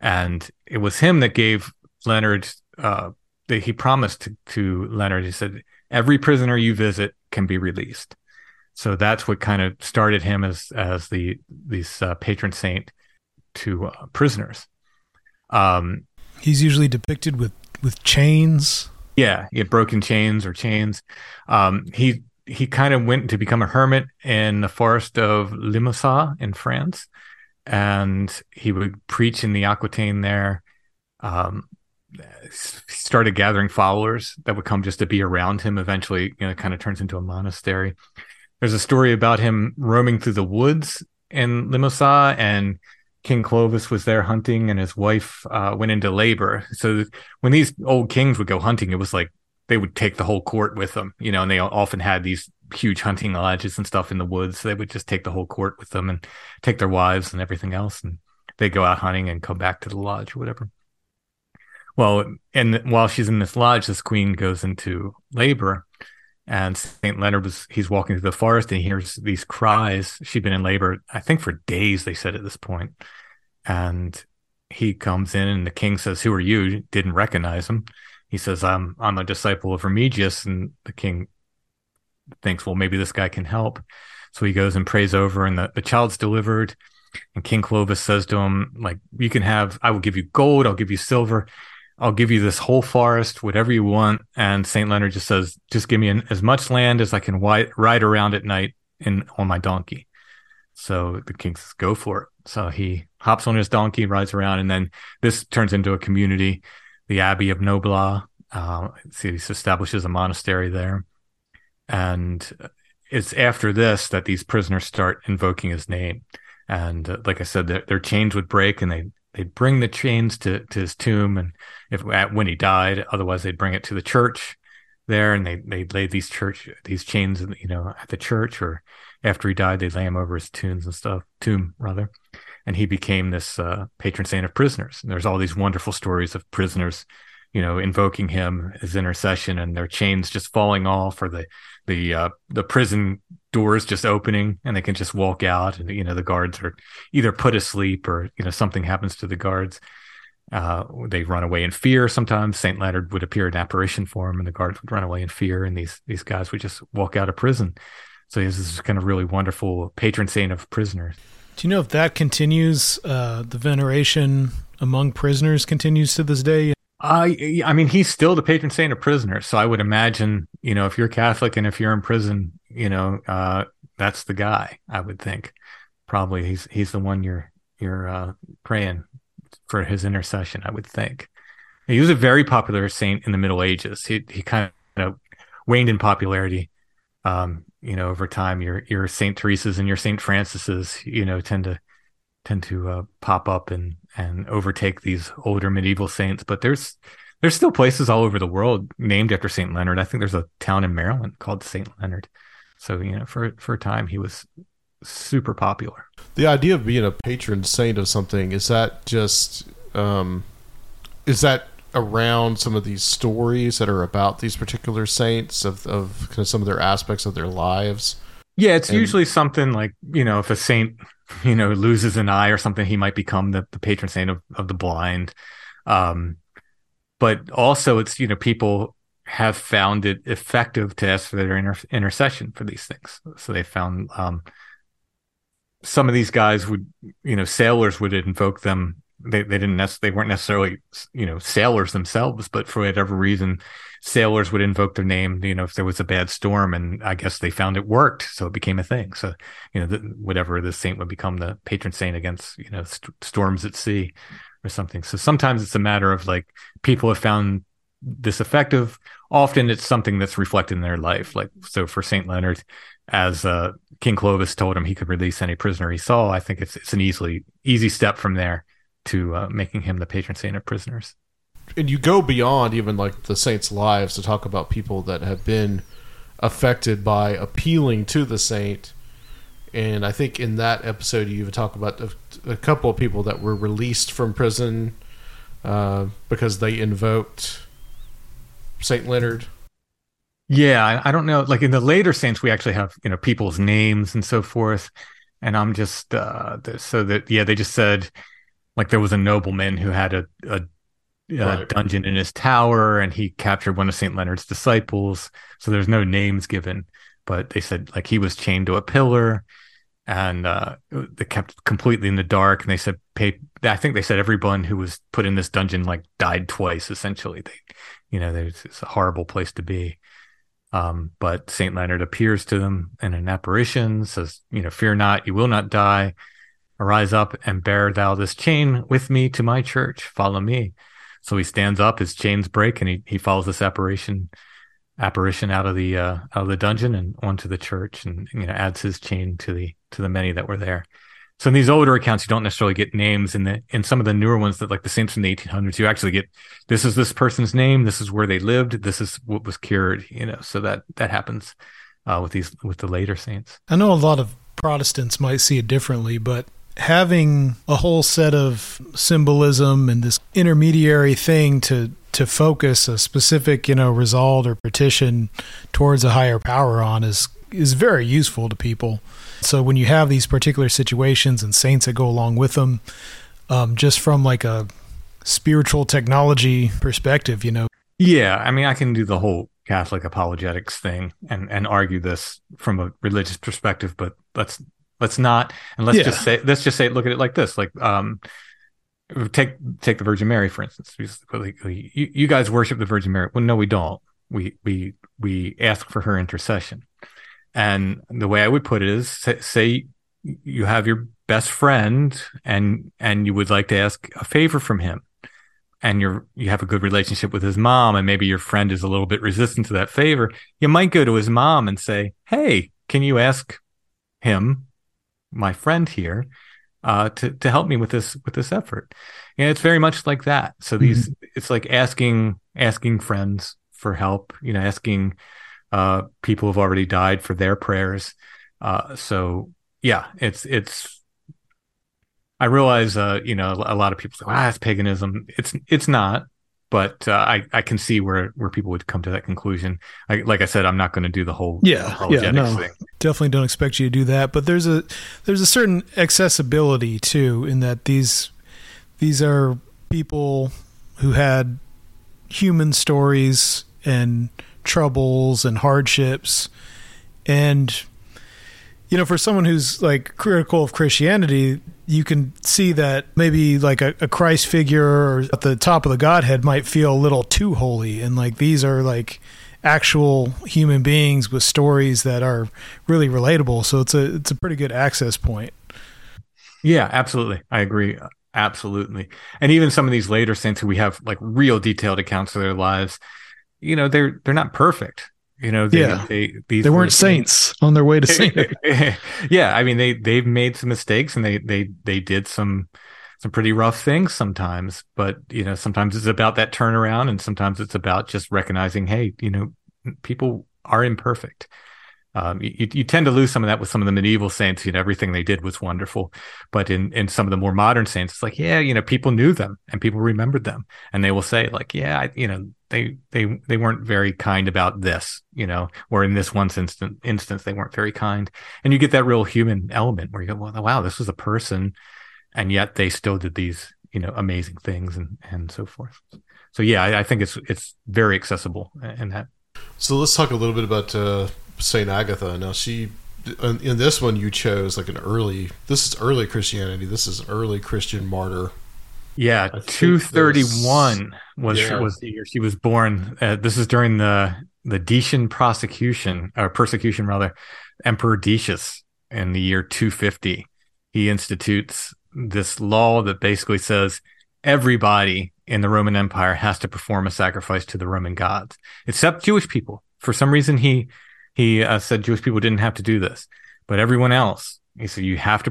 And it was him that gave Leonard, that he promised to Leonard, he said, every prisoner you visit can be released. So that's what kind of started him as the patron saint to prisoners. He's usually depicted with chains. Yeah, broken chains or chains. He kind of went to become a hermit in the forest of Limousin in France, and he would preach in the Aquitaine there. Started gathering followers that would come just to be around him. Eventually, it kind of turns into a monastery. There's a story about him roaming through the woods in Limousin, and King Clovis was there hunting, and his wife went into labor. So when these old kings would go hunting, it was like they would take the whole court with them, and they often had these huge hunting lodges and stuff in the woods. So they would just take the whole court with them and take their wives and everything else. And they go out hunting and come back to the lodge or whatever. Well, and while she's in this lodge, this queen goes into labor. And St. Leonard he's walking through the forest and he hears these cries. She'd been in labor, I think, for days, they said at this point. And he comes in and the king says, who are you? Didn't recognize him. He says, I'm a disciple of Remigius. And the king thinks, well, maybe this guy can help. So he goes and prays over and the child's delivered. And King Clovis says to him, like, I will give you gold, I'll give you silver. I'll give you this whole forest, whatever you want. And St. Leonard just says, just give me as much land as I can ride around at night on my donkey. So the king says, go for it. So he hops on his donkey, rides around, and then this turns into a community, the Abbey of Nobla. He establishes a monastery there. And it's after this that these prisoners start invoking his name. And like I said, their chains would break and they'd bring the chains to his tomb, and when he died, otherwise they'd bring it to the church there, and they'd lay these chains, at the church. Or after he died, they'd lay him over his tomb, and he became this patron saint of prisoners. And there's all these wonderful stories of prisoners, invoking him as intercession, and their chains just falling off, or the prison doors just opening and they can just walk out, and the guards are either put asleep or something happens to the guards. They run away in fear. Sometimes Saint Leonard would appear in apparition form and the guards would run away in fear, and these guys would just walk out of prison. So this is kind of really wonderful patron saint of prisoners. Do you know if that continues, the veneration among prisoners continues to this day? I mean, he's still the patron saint of prisoners, so I would imagine, if you're Catholic and if you're in prison, that's the guy. I would think probably he's the one you're praying for his intercession. I would think he was a very popular saint in the Middle Ages. He kind of waned in popularity, over time. Your Saint Teresa's and your Saint Francis's, tend to pop up and overtake these older medieval saints. But there's still places all over the world named after St. Leonard. I think there's a town in Maryland called St. Leonard. So, for a time, he was super popular. The idea of being a patron saint of something, is that just, is that around some of these stories that are about these particular saints of kind of some of their aspects of their lives? Yeah, it's usually something like, if a saint, loses an eye or something, he might become the patron saint of the blind. But also it's, people have found it effective to ask for their intercession for these things. So they found some of these guys would, sailors would invoke them. They weren't necessarily, sailors themselves, but for whatever reason, sailors would invoke their name, if there was a bad storm, and I guess they found it worked. So it became a thing. So, whatever the saint would become the patron saint against, storms at sea or something. So sometimes it's a matter of like, people have found this effective. Often it's something that's reflected in their life. Like, so for St. Leonard, as King Clovis told him he could release any prisoner he saw, I think it's an easy step from there to making him the patron saint of prisoners. And you go beyond even like the saints' lives to talk about people that have been affected by appealing to the saint. And I think in that episode you talk about a couple of people that were released from prison because they invoked Saint Leonard. Yeah, I don't know. Like in the later saints, we actually have people's names and so forth. And I'm just they just said like there was a nobleman who had a dungeon in his tower, and he captured one of Saint Leonard's disciples. So there's no names given, but they said like he was chained to a pillar, and they kept completely in the dark. And they said, I think they said everyone who was put in this dungeon like died twice. Essentially, it's a horrible place to be. But Saint Leonard appears to them in an apparition, says, "Fear not, you will not die. Arise up and bear thou this chain with me to my church. Follow me." So he stands up, his chains break, and he follows this apparition out of the dungeon and onto the church, and adds his chain to the many that were there. So in these older accounts, you don't necessarily get names. In some of the newer ones that like the saints from the 1800s, you actually get, this is this person's name, this is where they lived, this is what was cured, so that happens with the later saints. I know a lot of Protestants might see it differently, but having a whole set of symbolism and this intermediary thing to focus a specific, resolve or petition towards a higher power on is very useful to people. So when you have these particular situations and saints that go along with them, just from like a spiritual technology perspective, Yeah, I mean, I can do the whole Catholic apologetics thing and argue this from a religious perspective, but let's not, and let's just say, look at it like this, like take the Virgin Mary for instance. You guys worship the Virgin Mary. Well, no, we don't. We ask for her intercession. And the way I would put it is, say you have your best friend and you would like to ask a favor from him, and you have a good relationship with his mom, and maybe your friend is a little bit resistant to that favor. You might go to his mom and say, "Hey, can you ask him, my friend here, to help me with this effort?" And it's very much like that. So these, it's like asking friends for help, asking people who've already died for their prayers. So yeah, it's I realize, a lot of people say, "Ah, it's paganism." It's not, but I can see where people would come to that conclusion. Like I said, I'm not going to do the whole apologetics thing. Definitely don't expect you to do that. But there's a certain accessibility too, in that these are people who had human stories and troubles and hardships, and for someone who's like critical of Christianity, you can see that maybe like a Christ figure or at the top of the Godhead might feel a little too holy, and like these are like actual human beings with stories that are really relatable. So it's a pretty good access point. Yeah, absolutely, I agree. Absolutely. And even some of these later saints who we have like real detailed accounts of their lives, they're not perfect. They weren't saints on their way to sainthood. Yeah, I mean they've made some mistakes, and they did some pretty rough things sometimes. But sometimes it's about that turnaround, and sometimes it's about just recognizing, hey, people are imperfect. You tend to lose some of that with some of the medieval saints. Everything they did was wonderful, but in some of the more modern saints, it's like, yeah, people knew them and people remembered them, and they will say like, yeah, they weren't very kind about this, or in this one instance they weren't very kind, and you get that real human element where you go, well, wow, this was a person, and yet they still did these amazing things and so forth. So yeah, I think it's very accessible in that. So let's talk a little bit about Saint Agatha. Now she, in this one you chose like this is early Christianity. This is an early Christian martyr. Yeah, 231 was the year she was born. This is during the Decian persecution rather. Emperor Decius, in the year 250, he institutes this law that basically says everybody in the Roman Empire has to perform a sacrifice to the Roman gods, except Jewish people. For some reason, he said Jewish people didn't have to do this, but everyone else. He said, you have to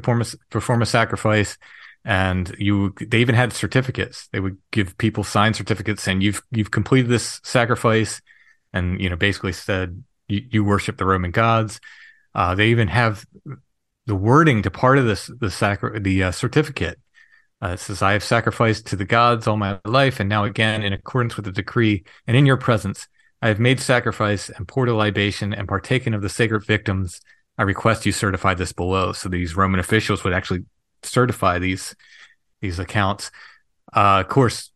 perform a sacrifice. And they even had certificates. They would give people signed certificates saying, you've completed this sacrifice. And, basically said, you worship the Roman gods. They even have the wording to part of the certificate. It says, I have sacrificed to the gods all my life, and now again, in accordance with the decree and in your presence, I have made sacrifice and poured a libation and partaken of the sacred victims. I request you certify this below. So these Roman officials would actually certify these accounts. Of course,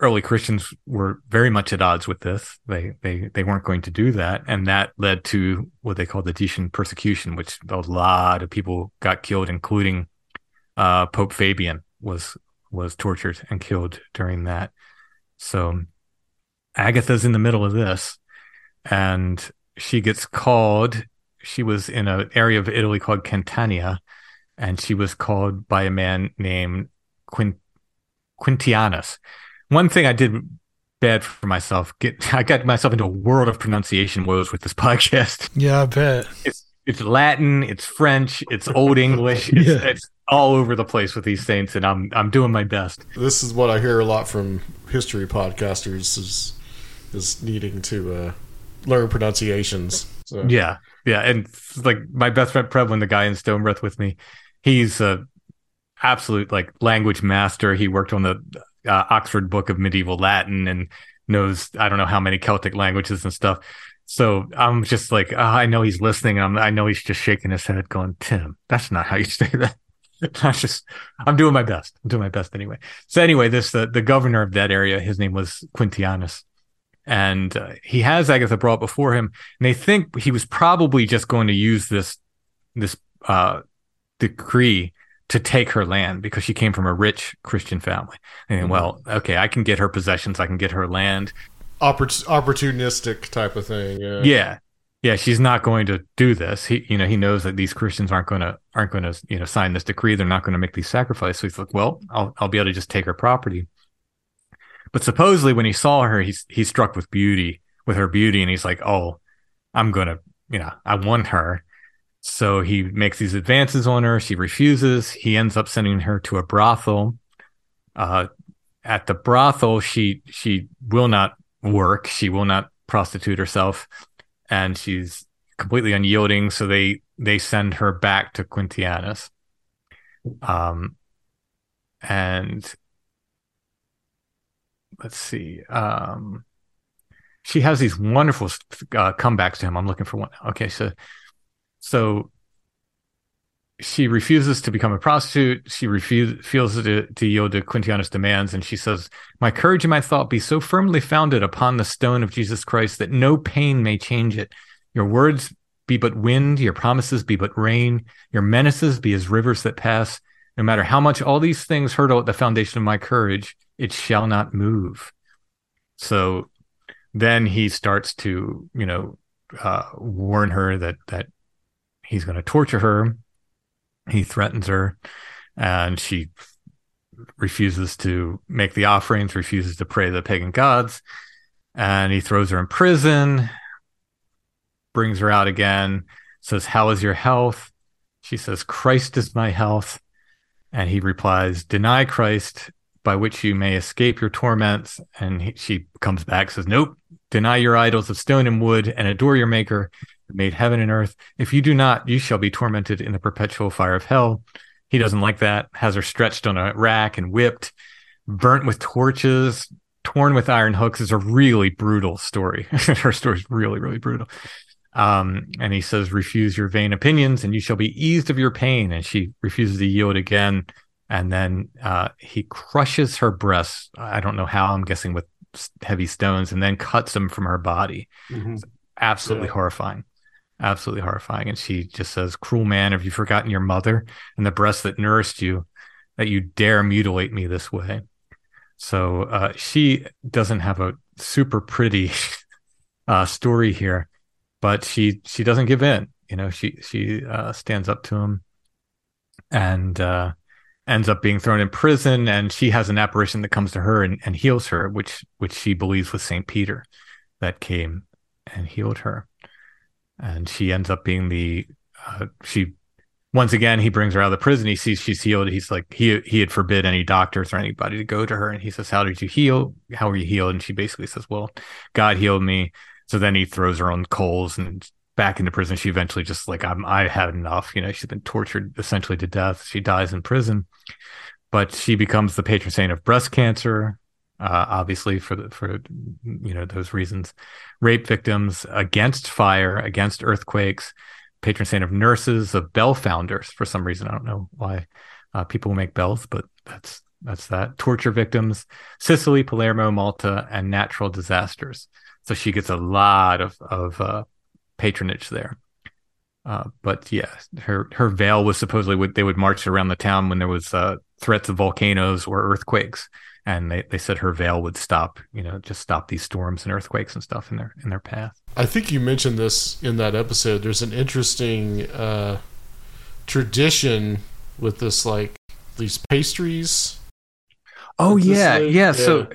early Christians were very much at odds with this. They weren't going to do that, and that led to what they call the Decian persecution, which a lot of people got killed, including Pope Fabian was tortured and killed during that. So Agatha's in the middle of this, and she gets called. She was in an area of Italy called Campania, and she was called by a man named Quintianus. One thing I did bad for myself, I got myself into a world of pronunciation woes with this podcast. Yeah, I bet. It's Latin, it's French, it's Old English, it's all over the place with these saints, and I'm doing my best. This is what I hear a lot from history podcasters is needing to learn pronunciations. So. Yeah, and like my best friend Prevlin, the guy in Stonebreath with me, he's a absolute like language master. He worked on the Oxford Book of Medieval Latin and knows I don't know how many Celtic languages and stuff. So I'm just like, I know he's listening. I know he's just shaking his head going, Tim, that's not how you say that. I'm doing my best. I'm doing my best anyway. So anyway, the governor of that area, his name was Quintianus. And he has Agatha brought before him. And they think he was probably just going to use this decree to take her land because she came from a rich Christian family. And well, okay, I can get her possessions. I can get her land. Opportunistic type of thing. Yeah. She's not going to do this. He knows that these Christians aren't going to sign this decree. They're not going to make these sacrifices. So he's like, well, I'll be able to just take her property. But supposedly, when he saw her, he's struck with beauty, with her beauty, and he's like, oh, I'm gonna, I want her. So he makes these advances on her. She refuses. He ends up sending her to a brothel. At the brothel, she will not work. She will not prostitute herself, and she's completely unyielding. So they send her back to Quintianus, and let's see. She has these wonderful comebacks to him. I'm looking for one. Okay, so she refuses to become a prostitute. She refuses to yield to Quintianus' demands. And she says, my courage and my thought be so firmly founded upon the stone of Jesus Christ that no pain may change it. Your words be but wind. Your promises be but rain. Your menaces be as rivers that pass. No matter how much all these things hurtle at the foundation of my courage, it shall not move. So then he starts to, warn her that he's going to torture her. He threatens her, and she refuses to make the offerings, refuses to pray to the pagan gods, and he throws her in prison, brings her out again, says, how is your health? She says, Christ is my health. And he replies, deny Christ, by which you may escape your torments. And she comes back, says, nope, deny your idols of stone and wood and adore your maker, made heaven and earth. If you do not, you shall be tormented in the perpetual fire of hell. He doesn't like that, has her stretched on a rack and whipped, burnt with torches, torn with iron hooks. It's a really brutal story. Her story is really, really brutal. And he says, refuse your vain opinions and you shall be eased of your pain. And she refuses to yield again. And then he crushes her breasts. I don't know how, I'm guessing with heavy stones, and then cuts them from her body. Mm-hmm. It's absolutely horrifying. Absolutely horrifying. And she just says, cruel man, have you forgotten your mother and the breast that nourished you, that you dare mutilate me this way? So she doesn't have a super pretty story here, but she doesn't give in. She stands up to him and ends up being thrown in prison. And she has an apparition that comes to her and heals her, which she believes was St. Peter that came and healed her. And she ends up being she Once again, he brings her out of the prison. He sees she's healed. He's like, he had forbid any doctors or anybody to go to her. And he says, how did you heal? How were you healed? And she basically says, well, God healed me. So then he throws her on coals and back into prison. She eventually just like, I had enough. You know, she's been tortured essentially to death. She dies in prison, but she becomes the patron saint of breast cancer. Obviously for you know, those reasons, rape victims, against fire, against earthquakes, patron saint of nurses, of bell founders. For some reason, I don't know why people make bells, but that's that. Torture victims, Sicily, Palermo, Malta, and natural disasters. So she gets a lot of patronage there. But yeah, her veil was supposedly they would march around the town when there was threats of volcanoes or earthquakes. And they said her veil would stop, you know, just stop these storms and earthquakes and stuff in their path. I think you mentioned this in that episode. There's an interesting tradition with this, like these pastries. Oh yeah, yeah. So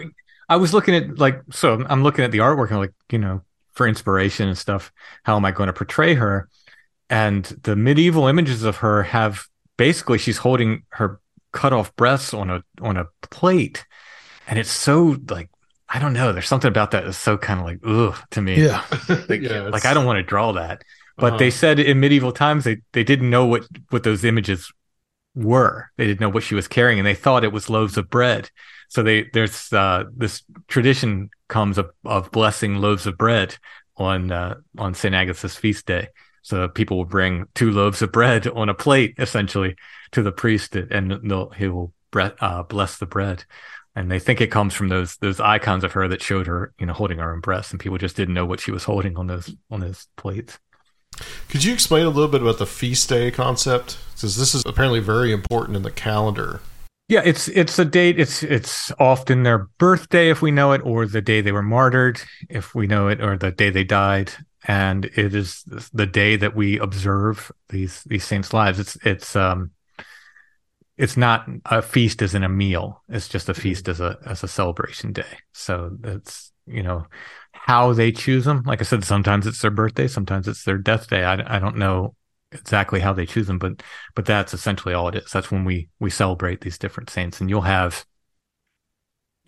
I was looking at I'm looking at the artwork and like, you know, for inspiration and stuff. How am I going to portray her? And the medieval images of her have basically she's holding her cut off breasts on a plate. And it's so like, I don't know. There's something about that that's so kind of like, ugh, to me. Yeah. Like I don't want to draw that. But They said in medieval times, they didn't know what those images were. They didn't know what she was carrying, and they thought it was loaves of bread. So there's this tradition comes of blessing loaves of bread on St. Agatha's feast day. So people will bring 2 loaves of bread on a plate, essentially, to the priest, and he will bless the bread. And they think it comes from those icons of her that showed her, you know, holding her own breasts, and people just didn't know what she was holding on those plates. Could you explain a little bit about the feast day concept? Because this is apparently very important in the calendar. Yeah, it's a date. It's often their birthday, if we know it, or the day they were martyred, if we know it, or the day they died. And it is the day that we observe these saints' lives. It's not a feast as in a meal. It's just a feast as a celebration day. So that's, you know, how they choose them. Like I said, sometimes it's their birthday, sometimes it's their death day. I don't know exactly how they choose them, but that's essentially all it is. That's when we celebrate these different saints. And you'll have,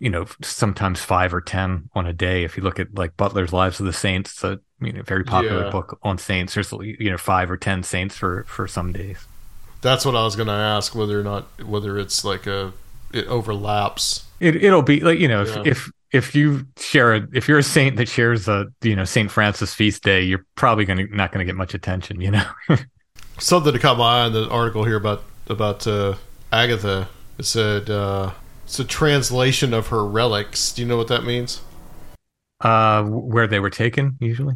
you know, sometimes 5 or 10 on a day. If you look at like Butler's Lives of the Saints, so, you know, very popular book on saints. There's, you know, 5 or 10 saints for some days. That's what I was going to ask, whether it's like it overlaps. It'll be like, you know, if you're a saint that shares a, you know, Saint Francis feast day, you're probably not going to get much attention, you know. Something that caught my eye in the article here about Agatha. It said it's a translation of her relics. Do you know what that means? Where they were taken, usually,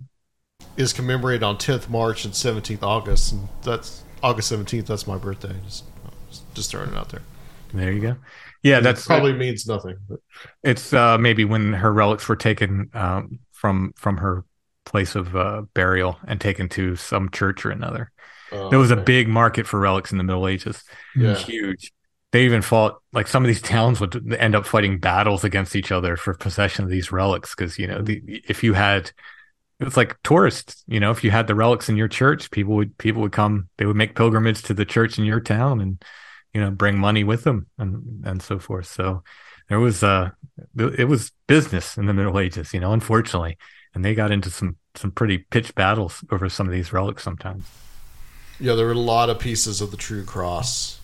is commemorated on 10th March and 17th August, and that's August 17th. That's my birthday. Just throwing it out there. There you go. Yeah, that's probably means nothing. But. It's maybe when her relics were taken from her place of burial and taken to some church or another. There was a big market for relics in the Middle Ages. Yeah. Huge. They even fought, like some of these towns would end up fighting battles against each other for possession of these relics. Because, you know, it's like tourists, you know, if you had the relics in your church, people would come, they would make pilgrimage to the church in your town and, you know, bring money with them and so forth. So there was, it was business in the Middle Ages, you know, unfortunately. And they got into some pretty pitched battles over some of these relics sometimes. Yeah, there were a lot of pieces of the true cross.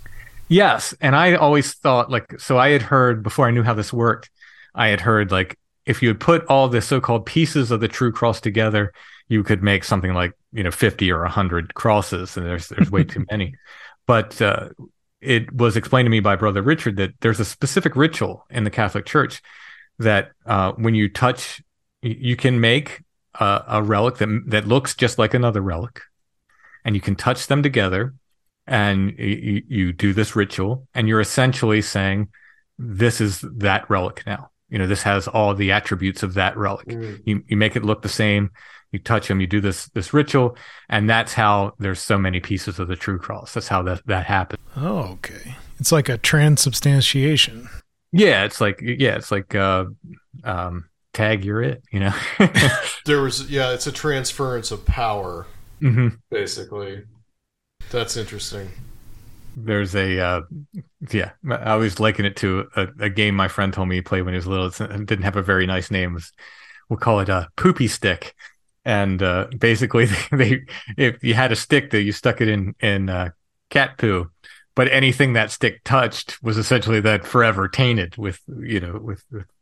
Yes, and I always thought, like, so I had heard, before I knew how this worked, I had heard, like, if you would put all the so-called pieces of the true cross together, you could make something like, you know, 50 or 100 crosses, and there's way too many. But it was explained to me by Brother Richard that there's a specific ritual in the Catholic Church that when you touch, you can make a relic that looks just like another relic, and you can touch them together. And you do this ritual, and you're essentially saying, this is that relic now. You know, this has all the attributes of that relic. Mm. You make it look the same. You touch them. You do this ritual, and that's how there's so many pieces of the true cross. That's how that happens. Oh, okay. It's like a transubstantiation. Yeah, it's like tag, you're it. You know, it's a transference of power, mm-hmm. basically. That's interesting. There's a, yeah, I always liken it to a game my friend told me he played when he was little. It didn't have a very nice name. We'll call it a poopy stick. And basically, if you had a stick that you stuck it in cat poo, but anything that stick touched was essentially that forever tainted with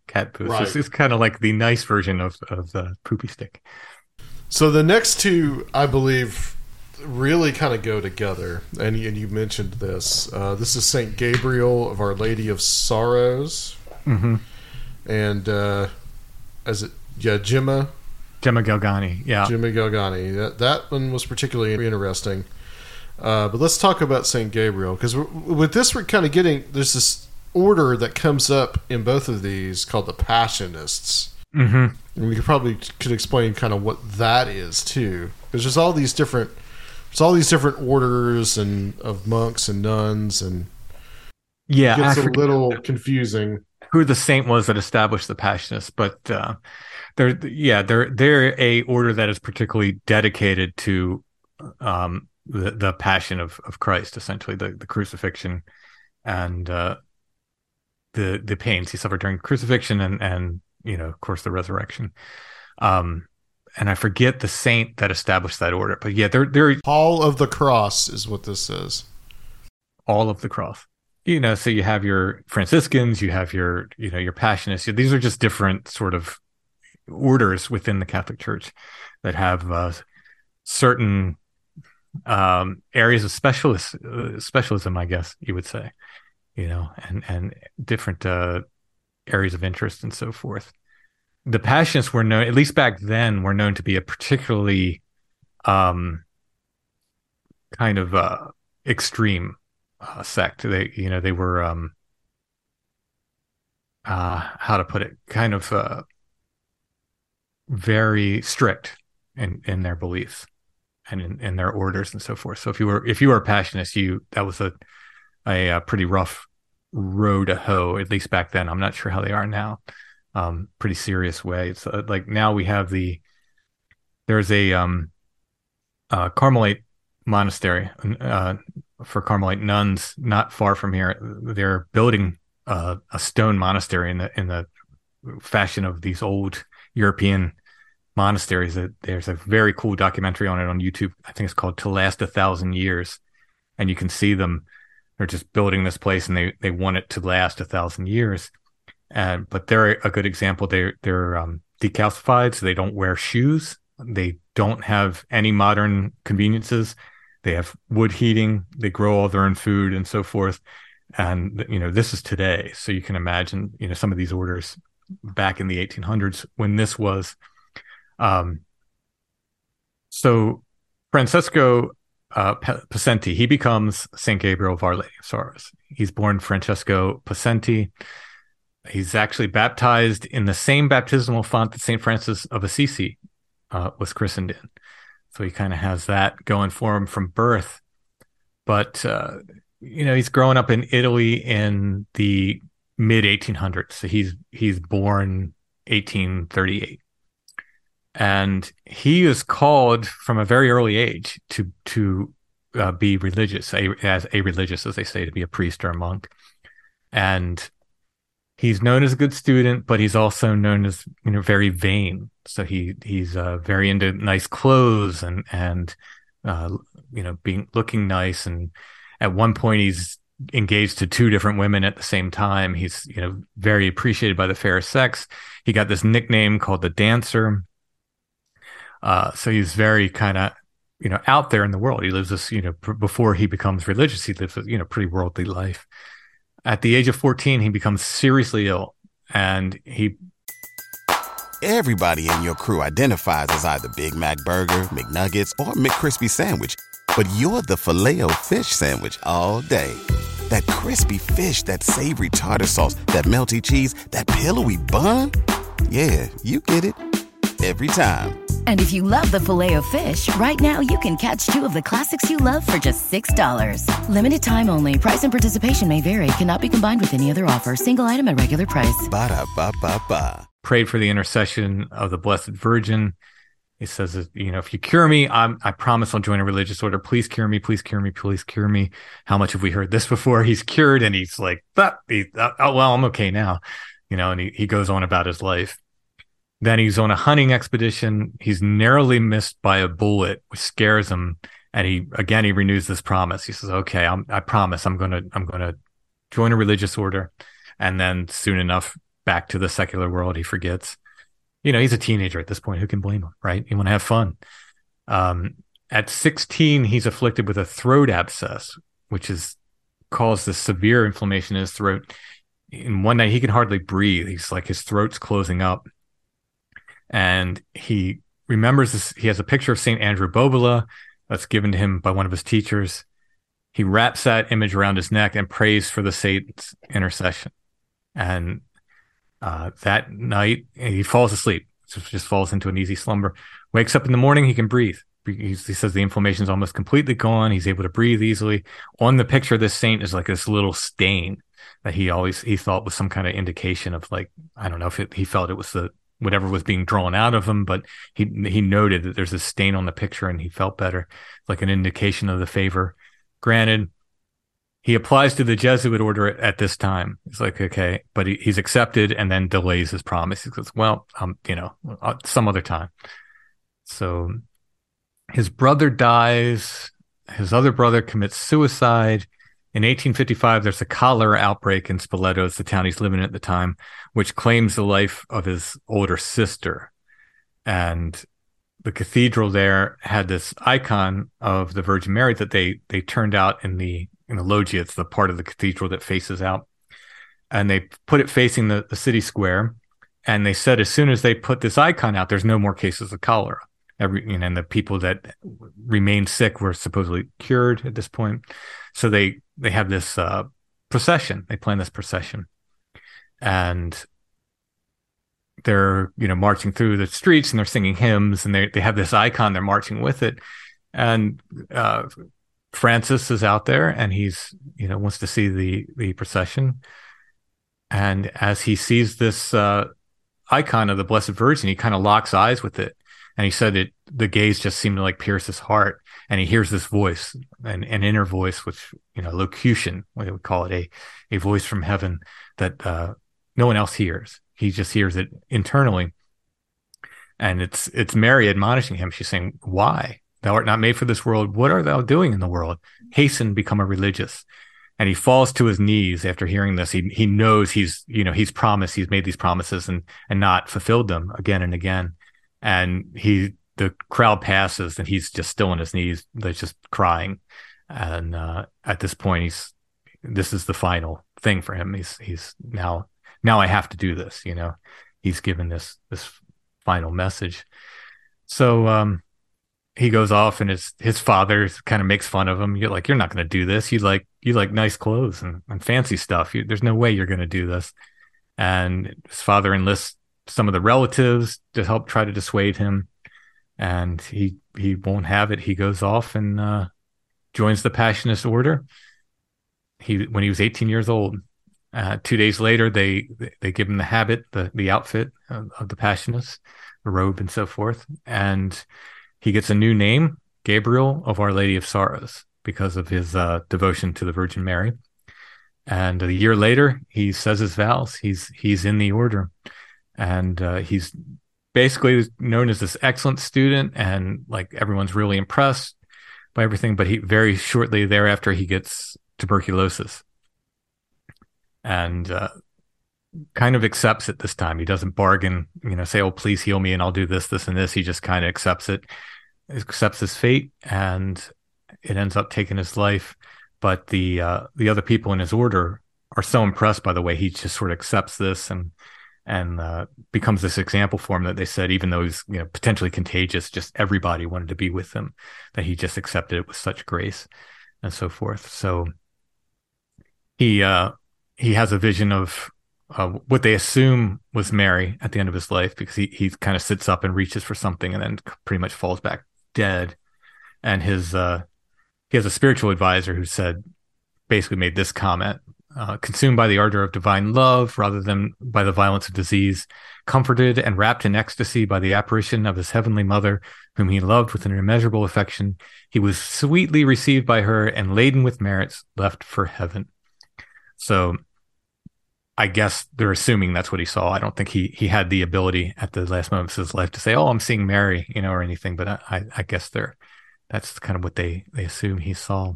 cat poo. Right. So it's kind of like the nice version of the poopy stick. So the next two, I believe, really kind of go together. And you mentioned this. This is Saint Gabriel of Our Lady of Sorrows. Mm-hmm. And Gemma Galgani. Yeah. Gemma Galgani. That one was particularly interesting. But let's talk about St. Gabriel, because with this we're kind of getting, there's this order that comes up in both of these called the Passionists. Mm-hmm. And we could probably explain kind of what that is too, because there's all these different orders and of monks and nuns, and yeah, it gets a little confusing who the saint was that established the Passionists, but they're a order that is particularly dedicated to the passion of Christ, essentially the crucifixion and the pains he suffered during crucifixion and of course the resurrection. And I forget the saint that established that order, but yeah, they're All of the Cross is what this is. All of the Cross. So you have your Franciscans, you have your your Passionists. These are just different sort of orders within the Catholic Church that have certain areas of specialism, I guess you would say, and different areas of interest and so forth. The Passionists were known, at least back then, were known to be a particularly kind of extreme sect. They, they were how to put it, kind of very strict in their beliefs and in their orders and so forth. So if you were a Passionist, that was a pretty rough row to hoe, at least back then. I'm not sure how they are now. Pretty serious way. It's like now we have there's a Carmelite monastery for Carmelite nuns not far from here. They're building a stone monastery in the fashion of these old European monasteries. There's a very cool documentary on it on YouTube. I think it's called To Last 1,000 Years, and you can see them. They're just building this place, and they want it to last 1,000 years. But they're a good example. They're decalcified, so they don't wear shoes. They don't have any modern conveniences. They have wood heating. They grow all their own food and so forth. And this is today, so you can imagine some of these orders back in the 1800s when this was. So Francesco Pacenti, he becomes Saint Gabriel of Our Lady of Sorrows. He's born Francesco Pacenti. He's actually baptized in the same baptismal font that St. Francis of Assisi was christened in. So he kind of has that going for him from birth. But, he's growing up in Italy in the mid-1800s. So he's born 1838. And he is called from a very early age to be religious, as they say, to be a priest or a monk. And he's known as a good student, but he's also known as very vain. So he's very into nice clothes and being looking nice. And at one point, he's engaged to two different women at the same time. He's very appreciated by the fair sex. He got this nickname called the Dancer. So he's very kind of out there in the world. He lives this before he becomes religious, he lives a pretty worldly life. At the age of 14, he becomes seriously ill, and he... Everybody in your crew identifies as either Big Mac Burger, McNuggets, or McCrispy Sandwich, but you're the Filet-O-Fish Sandwich all day. That crispy fish, that savory tartar sauce, that melty cheese, that pillowy bun. Yeah, you get it. Every time. And if you love the Filet-O-Fish, right now you can catch two of the classics you love for just $6. Limited time only. Price and participation may vary. Cannot be combined with any other offer. Single item at regular price. Ba-da-ba-ba-ba. Prayed for the intercession of the Blessed Virgin. He says, you know, if you cure me, I promise I'll join a religious order. Please cure me. Please cure me. Please cure me. How much have we heard this before? He's cured. And he's like, oh, well, I'm okay now. You know, and he goes on about his life. Then he's on a hunting expedition. He's narrowly missed by a bullet, which scares him. And he renews this promise. He says, okay, I promise I'm going to join a religious order. And then soon enough, back to the secular world, he forgets. You know, he's a teenager at this point. Who can blame him, right? You want to have fun. At 16, he's afflicted with a throat abscess, which is caused this severe inflammation in his throat. In one night, he can hardly breathe. He's like, his throat's closing up. And he remembers this. He has a picture of St. Andrew Bobola that's given to him by one of his teachers. He wraps that image around his neck and prays for the saint's intercession. And that night, he falls asleep, just falls into an easy slumber. Wakes up in the morning, he can breathe. He says the inflammation is almost completely gone. He's able to breathe easily. On the picture, this saint is like this little stain that he thought was some kind of indication of, like, I don't know if he felt it was the whatever was being drawn out of him, but he noted that there's a stain on the picture and he felt better, like an indication of the favor granted. He applies to the Jesuit order at this time. He's like, okay, but he's accepted, and then delays his promise. He goes, well, you know, some other time. So his brother dies. His other brother commits suicide. In 1855, there's a cholera outbreak in Spoleto. It's the town he's living in at the time, which claims the life of his older sister. And the cathedral there had this icon of the Virgin Mary that they turned out in the loggia. It's the part of the cathedral that faces out, and they put it facing the city square. And they said, as soon as they put this icon out, there's no more cases of cholera. And the people that remained sick were supposedly cured at this point. So they have this procession. They plan this procession, and they're, you know, marching through the streets, and they're singing hymns, and they have this icon. They're marching with it, and Francis is out there, and he's, you know, wants to see the procession. And as he sees this icon of the Blessed Virgin, he kind of locks eyes with it, and he said it, the gaze just seemed to, like, pierce his heart. And he hears this voice, an inner voice, which, you know, locution, what they would call it, a voice from heaven that no one else hears. He just hears it internally, and it's Mary admonishing him. She's saying, "Why? Thou art not made for this world. What art thou doing in the world? Hasten, become a religious." And he falls to his knees after hearing this. He knows he's made these promises and not fulfilled them again and again. And the crowd passes, and he's just still on his knees. They're just crying. And at this point, this is the final thing for him. He's now I have to do this, you know. He's given this final message. So he goes off, and his father kind of makes fun of him. You're like, you're not going to do this. You like nice clothes and fancy stuff. There's no way you're going to do this. And his father enlists some of the relatives to help try to dissuade him, and he won't have it. He goes off and joins the Passionist order. When he was 18 years old. 2 days later, they give him the habit, the outfit of the Passionists, the robe and so forth. And he gets a new name, Gabriel of Our Lady of Sorrows, because of his devotion to the Virgin Mary. And a year later, he says his vows. He's in the order. And he's basically known as this excellent student, and, like, everyone's really impressed by everything. But he very shortly thereafter, he gets tuberculosis. And kind of accepts it this time. He doesn't bargain, you know, say, "Oh, please heal me, and I'll do this, this, and this." He just kind of accepts it, accepts his fate, and it ends up taking his life. But the other people in his order are so impressed by the way he just sort of accepts this and becomes this example for him, that they said, even though he's, you know, potentially contagious, just everybody wanted to be with him, that he just accepted it with such grace and so forth. So he has a vision of what they assume was Mary at the end of his life, because he kind of sits up and reaches for something and then pretty much falls back dead. And he has a spiritual advisor who basically made this comment consumed by the ardor of divine love rather than by the violence of disease, comforted and wrapped in ecstasy by the apparition of his heavenly mother, whom he loved with an immeasurable affection, he was sweetly received by her and laden with merits, left for heaven. So I guess they're assuming that's what he saw. I don't think he had the ability at the last moments of his life to say, oh, I'm seeing Mary, you know, or anything. But I guess that's kind of what they assume he saw.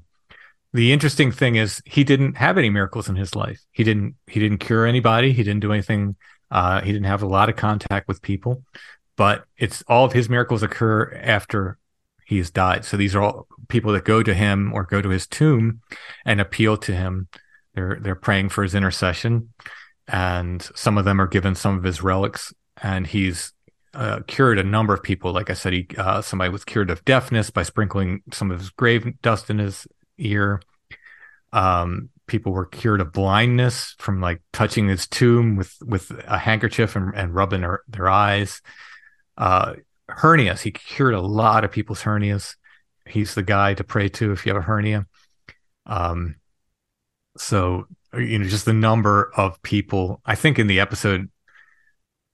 The interesting thing is he didn't have any miracles in his life. He didn't cure anybody. He didn't do anything. He didn't have a lot of contact with people, but it's all of his miracles occur after he has died. So these are all people that go to him or go to his tomb and appeal to him. They're praying for his intercession, and some of them are given some of his relics, and he's cured a number of people. Like I said, somebody was cured of deafness by sprinkling some of his grave dust in his ear. People were cured of blindness from like touching his tomb with a handkerchief and rubbing their eyes. Hernias. He cured a lot of people's hernias. He's the guy to pray to if you have a hernia. So, you know, just the number of people. I think in the episode,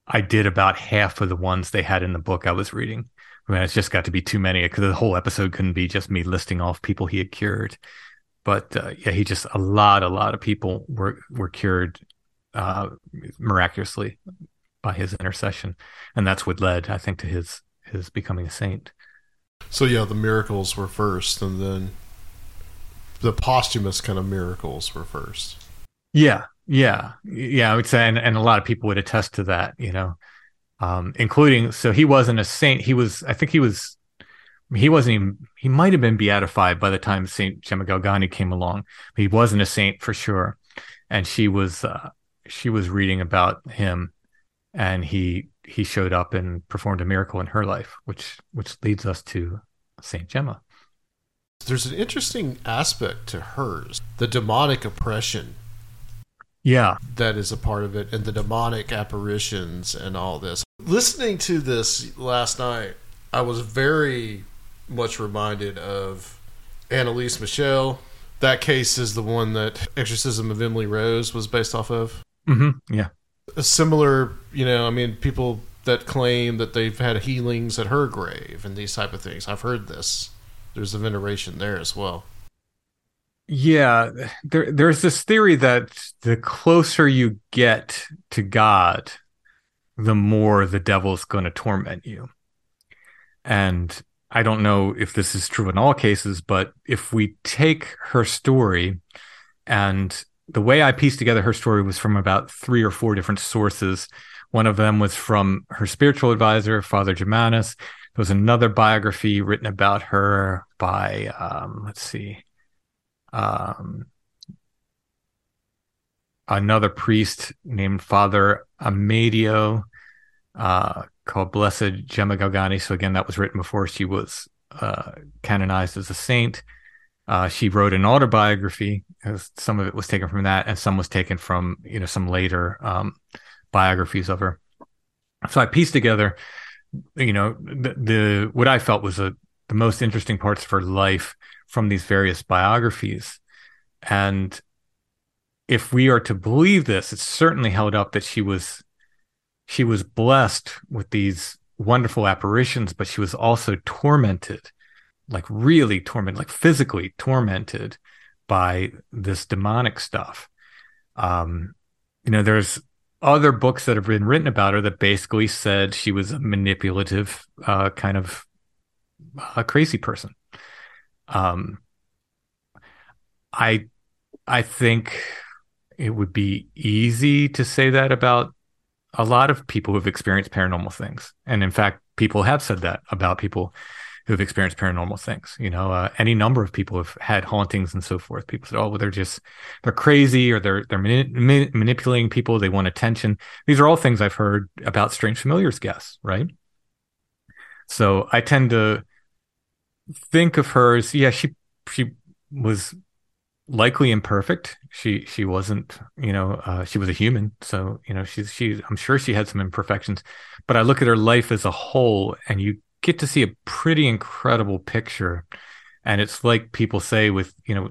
I did about half of the ones they had in the book I was reading. I mean, it's just got to be too many because the whole episode couldn't be just me listing off people he had cured. But yeah, he just a lot of people were cured miraculously by his intercession, and that's what led, I think, to his becoming a saint. So yeah, the miracles were first, and then the posthumous kind of miracles were first. Yeah, I would say, and a lot of people would attest to that, you know, including. So he wasn't a saint. He might have been beatified by the time Saint Gemma Galgani came along. He wasn't a saint for sure, and she was reading about him, and he showed up and performed a miracle in her life, which leads us to Saint Gemma. There's an interesting aspect to hers, the demonic oppression. Yeah, that is a part of it, and the demonic apparitions and all this. Listening to this last night, I was very much reminded of Annalise Michel. That case is the one that Exorcism of Emily Rose was based off of. Mm-hmm. Yeah. A similar, you know, I mean, people that claim that they've had healings at her grave and these type of things. I've heard this. There's a veneration there as well. Yeah. There's this theory that the closer you get to God, the more the devil's going to torment you. And I don't know if this is true in all cases, but if we take her story, and the way I pieced together her story was from about 3 or 4 different sources. One of them was from her spiritual advisor, Father Germanus. There was another biography written about her by, another priest named Father Amadio, called Blessed Gemma Galgani. So again, that was written before she was canonized as a saint. She wrote an autobiography. Some of it was taken from that, and some was taken from, you know, some later biographies of her. So I pieced together, you know, the what I felt was the most interesting parts of her life from these various biographies. And if we are to believe this, it's certainly held up that she was blessed with these wonderful apparitions, but she was also tormented, like really tormented, like physically tormented by this demonic stuff. You know, there's other books that have been written about her that basically said she was a manipulative kind of a crazy person. I think it would be easy to say that about a lot of people who've experienced paranormal things. And in fact, people have said that about people who've experienced paranormal things. You know, any number of people have had hauntings and so forth. People said, oh, well, they're crazy, or they're manipulating people. They want attention. These are all things I've heard about Strange Familiars guests, right? So I tend to think of her as, yeah, she was likely imperfect. She wasn't, you know, she was a human, so, you know, she I'm sure she had some imperfections, but I look at her life as a whole, and you get to see a pretty incredible picture. And it's like people say with, you know,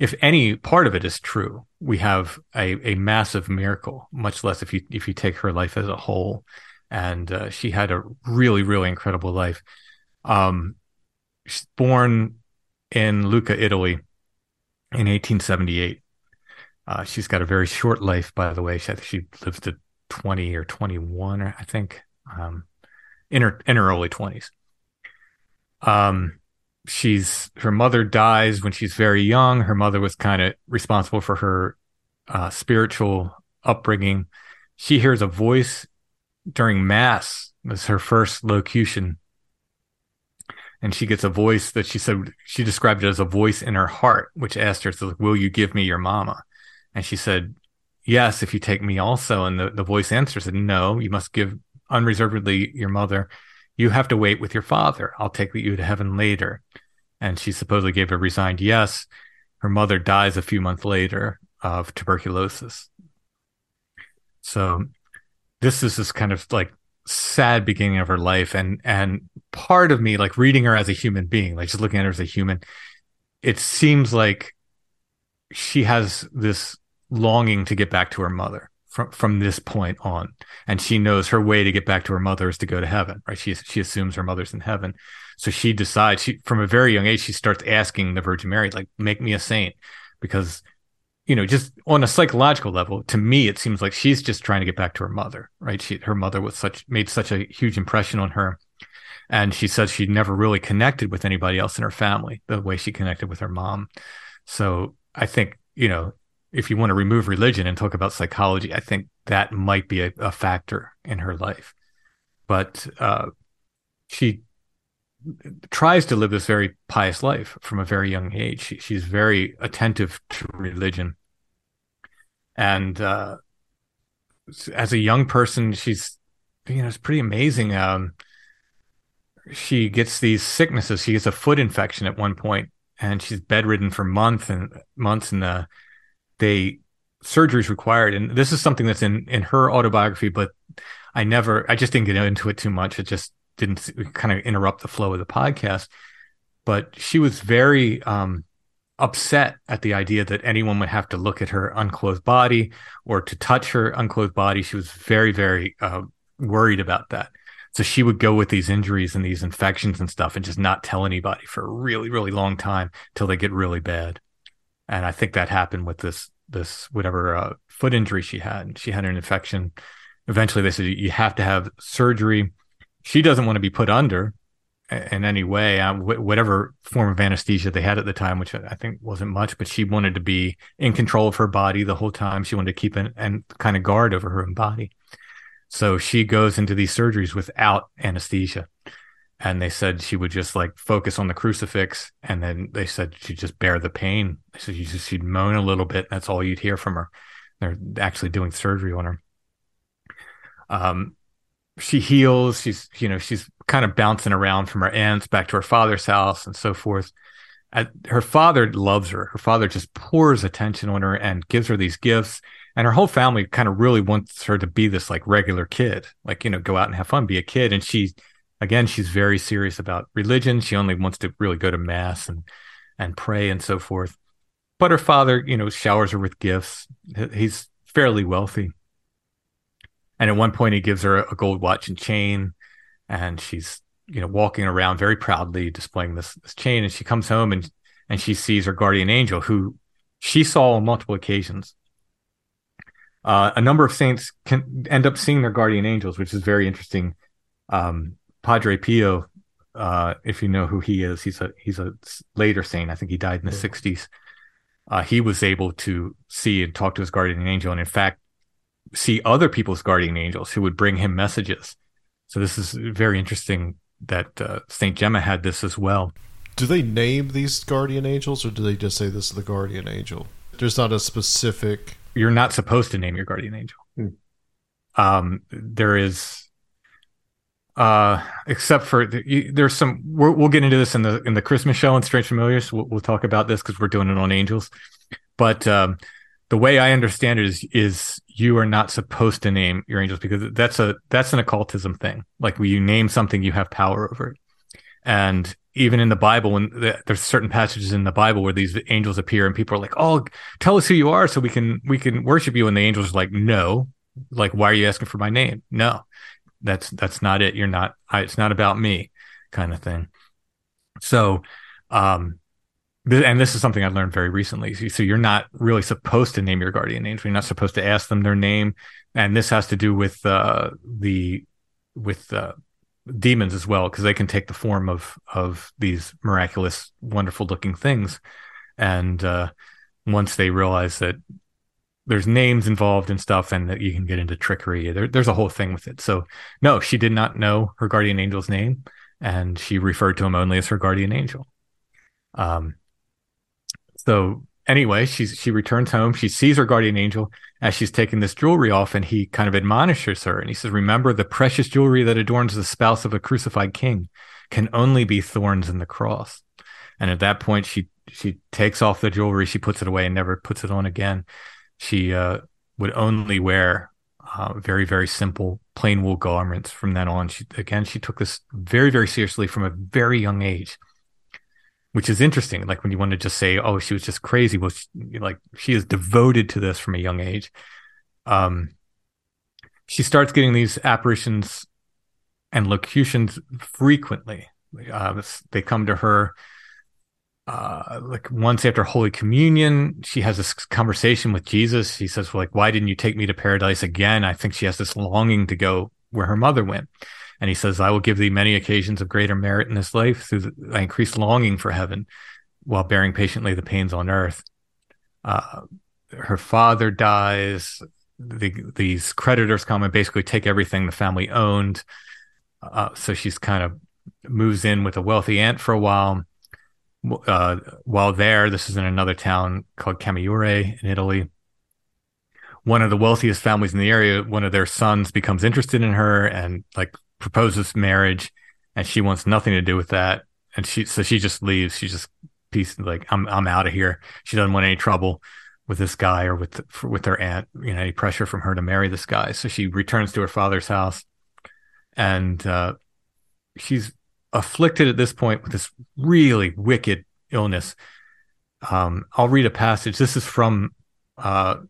if any part of it is true, we have a massive miracle, much less if you take her life as a whole. And she had a really, really incredible life. She's born in Lucca, Italy in 1878. She's got a very short life, by the way. She lived to 20 or 21, I think, in her early 20s. Her mother dies when she's very young. Her mother was kind of responsible for her spiritual upbringing. She hears a voice during Mass. It was her first locution. And she gets a voice that she described it as a voice in her heart, which asked her, "Will you give me your mama?" And she said, "Yes, if you take me also." And the voice answered, said, "No, you must give unreservedly your mother. You have to wait with your father. I'll take you to heaven later." And she supposedly gave a resigned yes. Her mother dies a few months later of tuberculosis. So this is this kind of like sad beginning of her life. And part of me, like reading her as a human being, like just looking at her as a human, it seems like she has this longing to get back to her mother from this point on. And she knows her way to get back to her mother is to go to heaven, right? She assumes her mother's in heaven. So she decides, from a very young age, she starts asking the Virgin Mary, like, make me a saint. Because, you know, just on a psychological level, to me, it seems like she's just trying to get back to her mother, right? Her mother was made such a huge impression on her. And she says she never really connected with anybody else in her family the way she connected with her mom. So I think, you know, if you want to remove religion and talk about psychology, I think that might be a factor in her life. But she tries to live this very pious life from a very young age. She's very attentive to religion. And as a young person, she's, you know, it's pretty amazing. She gets these sicknesses. She gets a foot infection at one point, and she's bedridden for months in the surgery's required. And this is something that's in her autobiography, but I just didn't get into it too much. It just didn't kind of interrupt the flow of the podcast. But she was very upset at the idea that anyone would have to look at her unclothed body or to touch her unclothed body. She was very, very worried about that. So she would go with these injuries and these infections and stuff and just not tell anybody for a really, really long time till they get really bad. And I think that happened with this whatever foot injury she had. And she had an infection. Eventually, they said, you have to have surgery. She doesn't want to be put under in any way, whatever form of anesthesia they had at the time, which I think wasn't much, but she wanted to be in control of her body the whole time. She wanted to keep and kind of guard over her own body. So she goes into these surgeries without anesthesia. And they said she would just like focus on the crucifix. And then they said she'd just bear the pain. They said she'd moan a little bit. That's all you'd hear from her. They're actually doing surgery on her. She heals. She's kind of bouncing around from her aunt's back to her father's house and so forth. Her father loves her. Her father just pours attention on her and gives her these gifts. And her whole family kind of really wants her to be this like regular kid, like, you know, go out and have fun, be a kid. And again, she's very serious about religion. She only wants to really go to Mass and pray and so forth. But her father, you know, showers her with gifts. He's fairly wealthy. And at one point, he gives her a gold watch and chain. And she's, you know, walking around very proudly displaying this chain. And she comes home and she sees her guardian angel, who she saw on multiple occasions. A number of saints can end up seeing their guardian angels, which is very interesting. Padre Pio, if you know who he is, he's a later saint. I think he died in the 60s. He was able to see and talk to his guardian angel, and in fact, see other people's guardian angels who would bring him messages. So this is very interesting that Saint Gemma had this as well. Do they name these guardian angels, or do they just say this is the guardian angel? There's not a specific... You're not supposed to name your guardian angel. There is... except for there's some, we'll get into this in the Christmas show on Strange Familiars. We'll talk about this because we're doing it on angels. But the way I understand it is you are not supposed to name your angels, because that's an occultism thing. Like when you name something, you have power over it. And even in the Bible, when there's certain passages in the Bible where these angels appear and people are like, "Oh, tell us who you are so we can worship you." And the angels are like, "No, like, why are you asking for my name? No, that's not it. You're not, it's not about me," kind of thing. So, and this is something I learned very recently. So you're not really supposed to name your guardian angel. You're not supposed to ask them their name. And this has to do with demons as well, because they can take the form of these miraculous, wonderful looking things. And once they realize that there's names involved and stuff, and that you can get into trickery, there's a whole thing with it. So no, she did not know her guardian angel's name, and she referred to him only as her guardian angel. So anyway, she returns home. She sees her guardian angel as she's taking this jewelry off, and he kind of admonishes her. And he says, "Remember, the precious jewelry that adorns the spouse of a crucified king can only be thorns in the cross." And at that point, she takes off the jewelry. She puts it away and never puts it on again. She would only wear very, very simple, plain wool garments from then on. She took this very, very seriously from a very young age, which is interesting. Like, when you want to just say, "Oh, she was just crazy," well, she is devoted to this from a young age. She starts getting these apparitions and locutions frequently. They come to her like once after Holy Communion. She has this conversation with Jesus. He says, "Well, like, why didn't you take me to paradise again?" I think she has this longing to go where her mother went. And he says, "I will give thee many occasions of greater merit in this life through thy increased longing for heaven, while bearing patiently the pains on earth." Her father dies. These creditors come and basically take everything the family owned. So she's kind of moves in with a wealthy aunt for a while. While there, this is in another town called Camaiore in Italy. One of the wealthiest families in the area, one of their sons becomes interested in her and proposes marriage, and she wants nothing to do with that. And she just leaves. She just I'm out of here. She doesn't want any trouble with this guy or with her aunt, any pressure from her to marry this guy. So she returns to her father's house, and she's afflicted at this point with this really wicked illness. I'll read a passage. This is from Father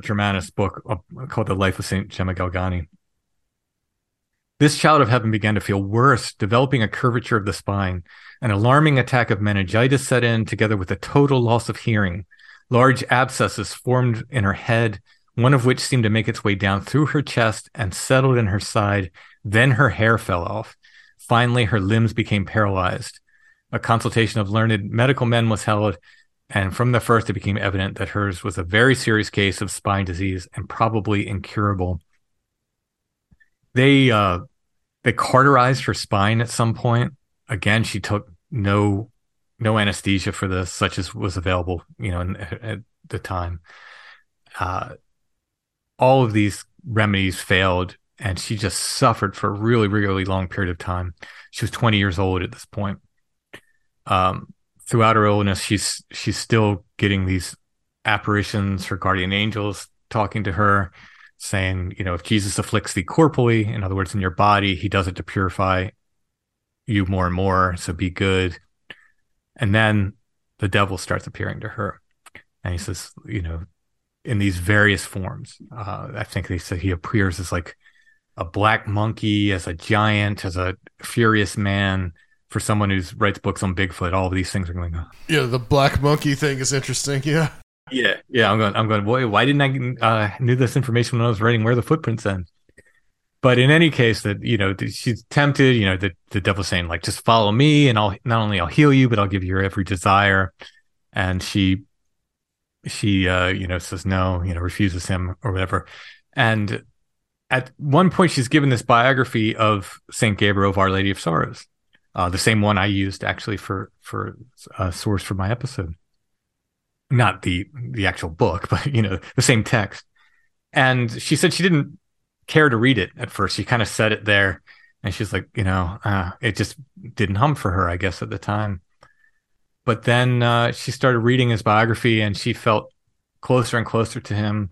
Germanus' book called The Life of Saint Gemma Galgani. "This child of heaven began to feel worse, developing a curvature of the spine. An alarming attack of meningitis set in, together with a total loss of hearing. Large abscesses formed in her head, one of which seemed to make its way down through her chest and settled in her side. Then her hair fell off. Finally, her limbs became paralyzed. A consultation of learned medical men was held, and from the first it became evident that hers was a very serious case of spine disease and probably incurable." They cauterized her spine at some point. Again, she took no anesthesia for this, such as was available, at the time. All of these remedies failed, and she just suffered for a really, really long period of time. She was 20 years old at this point. Throughout her illness, she's still getting these apparitions, her guardian angels talking to her, saying, "If Jesus afflicts thee corporally," in other words, in your body, "he does it to purify you more and more, so be good." And then the devil starts appearing to her, and he says, in these various forms. I think they say he appears as like a black monkey, as a giant, as a furious man. For someone who writes books on Bigfoot, all of these things are going on. Yeah, the black monkey thing is interesting. Yeah. I'm going. Boy, why didn't I knew this information when I was writing Where the Footprints End? But in any case, that she's tempted. The devil's saying, like, "Just follow me, and I'll heal you, but I'll give you your every desire." And she says no, refuses him or whatever. And at one point, she's given this biography of Saint Gabriel of Our Lady of Sorrows. The same one I used actually for a source for my episode, not the actual book, but the same text. And she said she didn't care to read it at first. She kind of set it there, and she's like, it just didn't hum for her, I guess, at the time. But then she started reading his biography, and she felt closer and closer to him.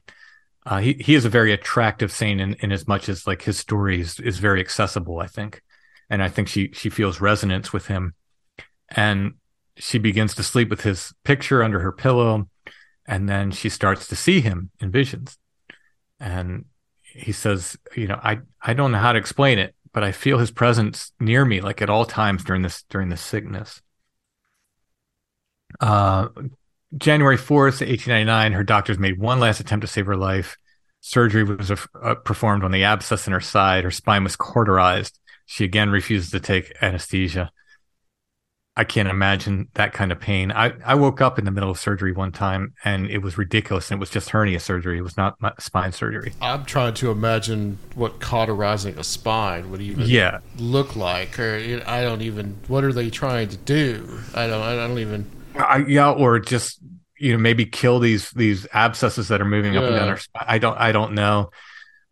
He is a very attractive saint, in as much as his story is very accessible, I think. and I think she feels resonance with him. And she begins to sleep with his picture under her pillow, and then she starts to see him in visions. And he says, you know, I don't know how to explain it, but I feel his presence near me, like at all times during this sickness. January 4th, 1899, her doctors made one last attempt to save her life. Surgery was performed on the abscess in her side. Her spine was cauterized. She again refuses to take anesthesia. I can't imagine that kind of pain. I woke up in the middle of surgery one time, and it was ridiculous. And it was just hernia surgery. It was not spine surgery. I'm trying to imagine what cauterizing a spine would even look like, or I don't even. What are they trying to do? I don't even. Or just maybe kill these abscesses that are moving up and down our spine. I don't know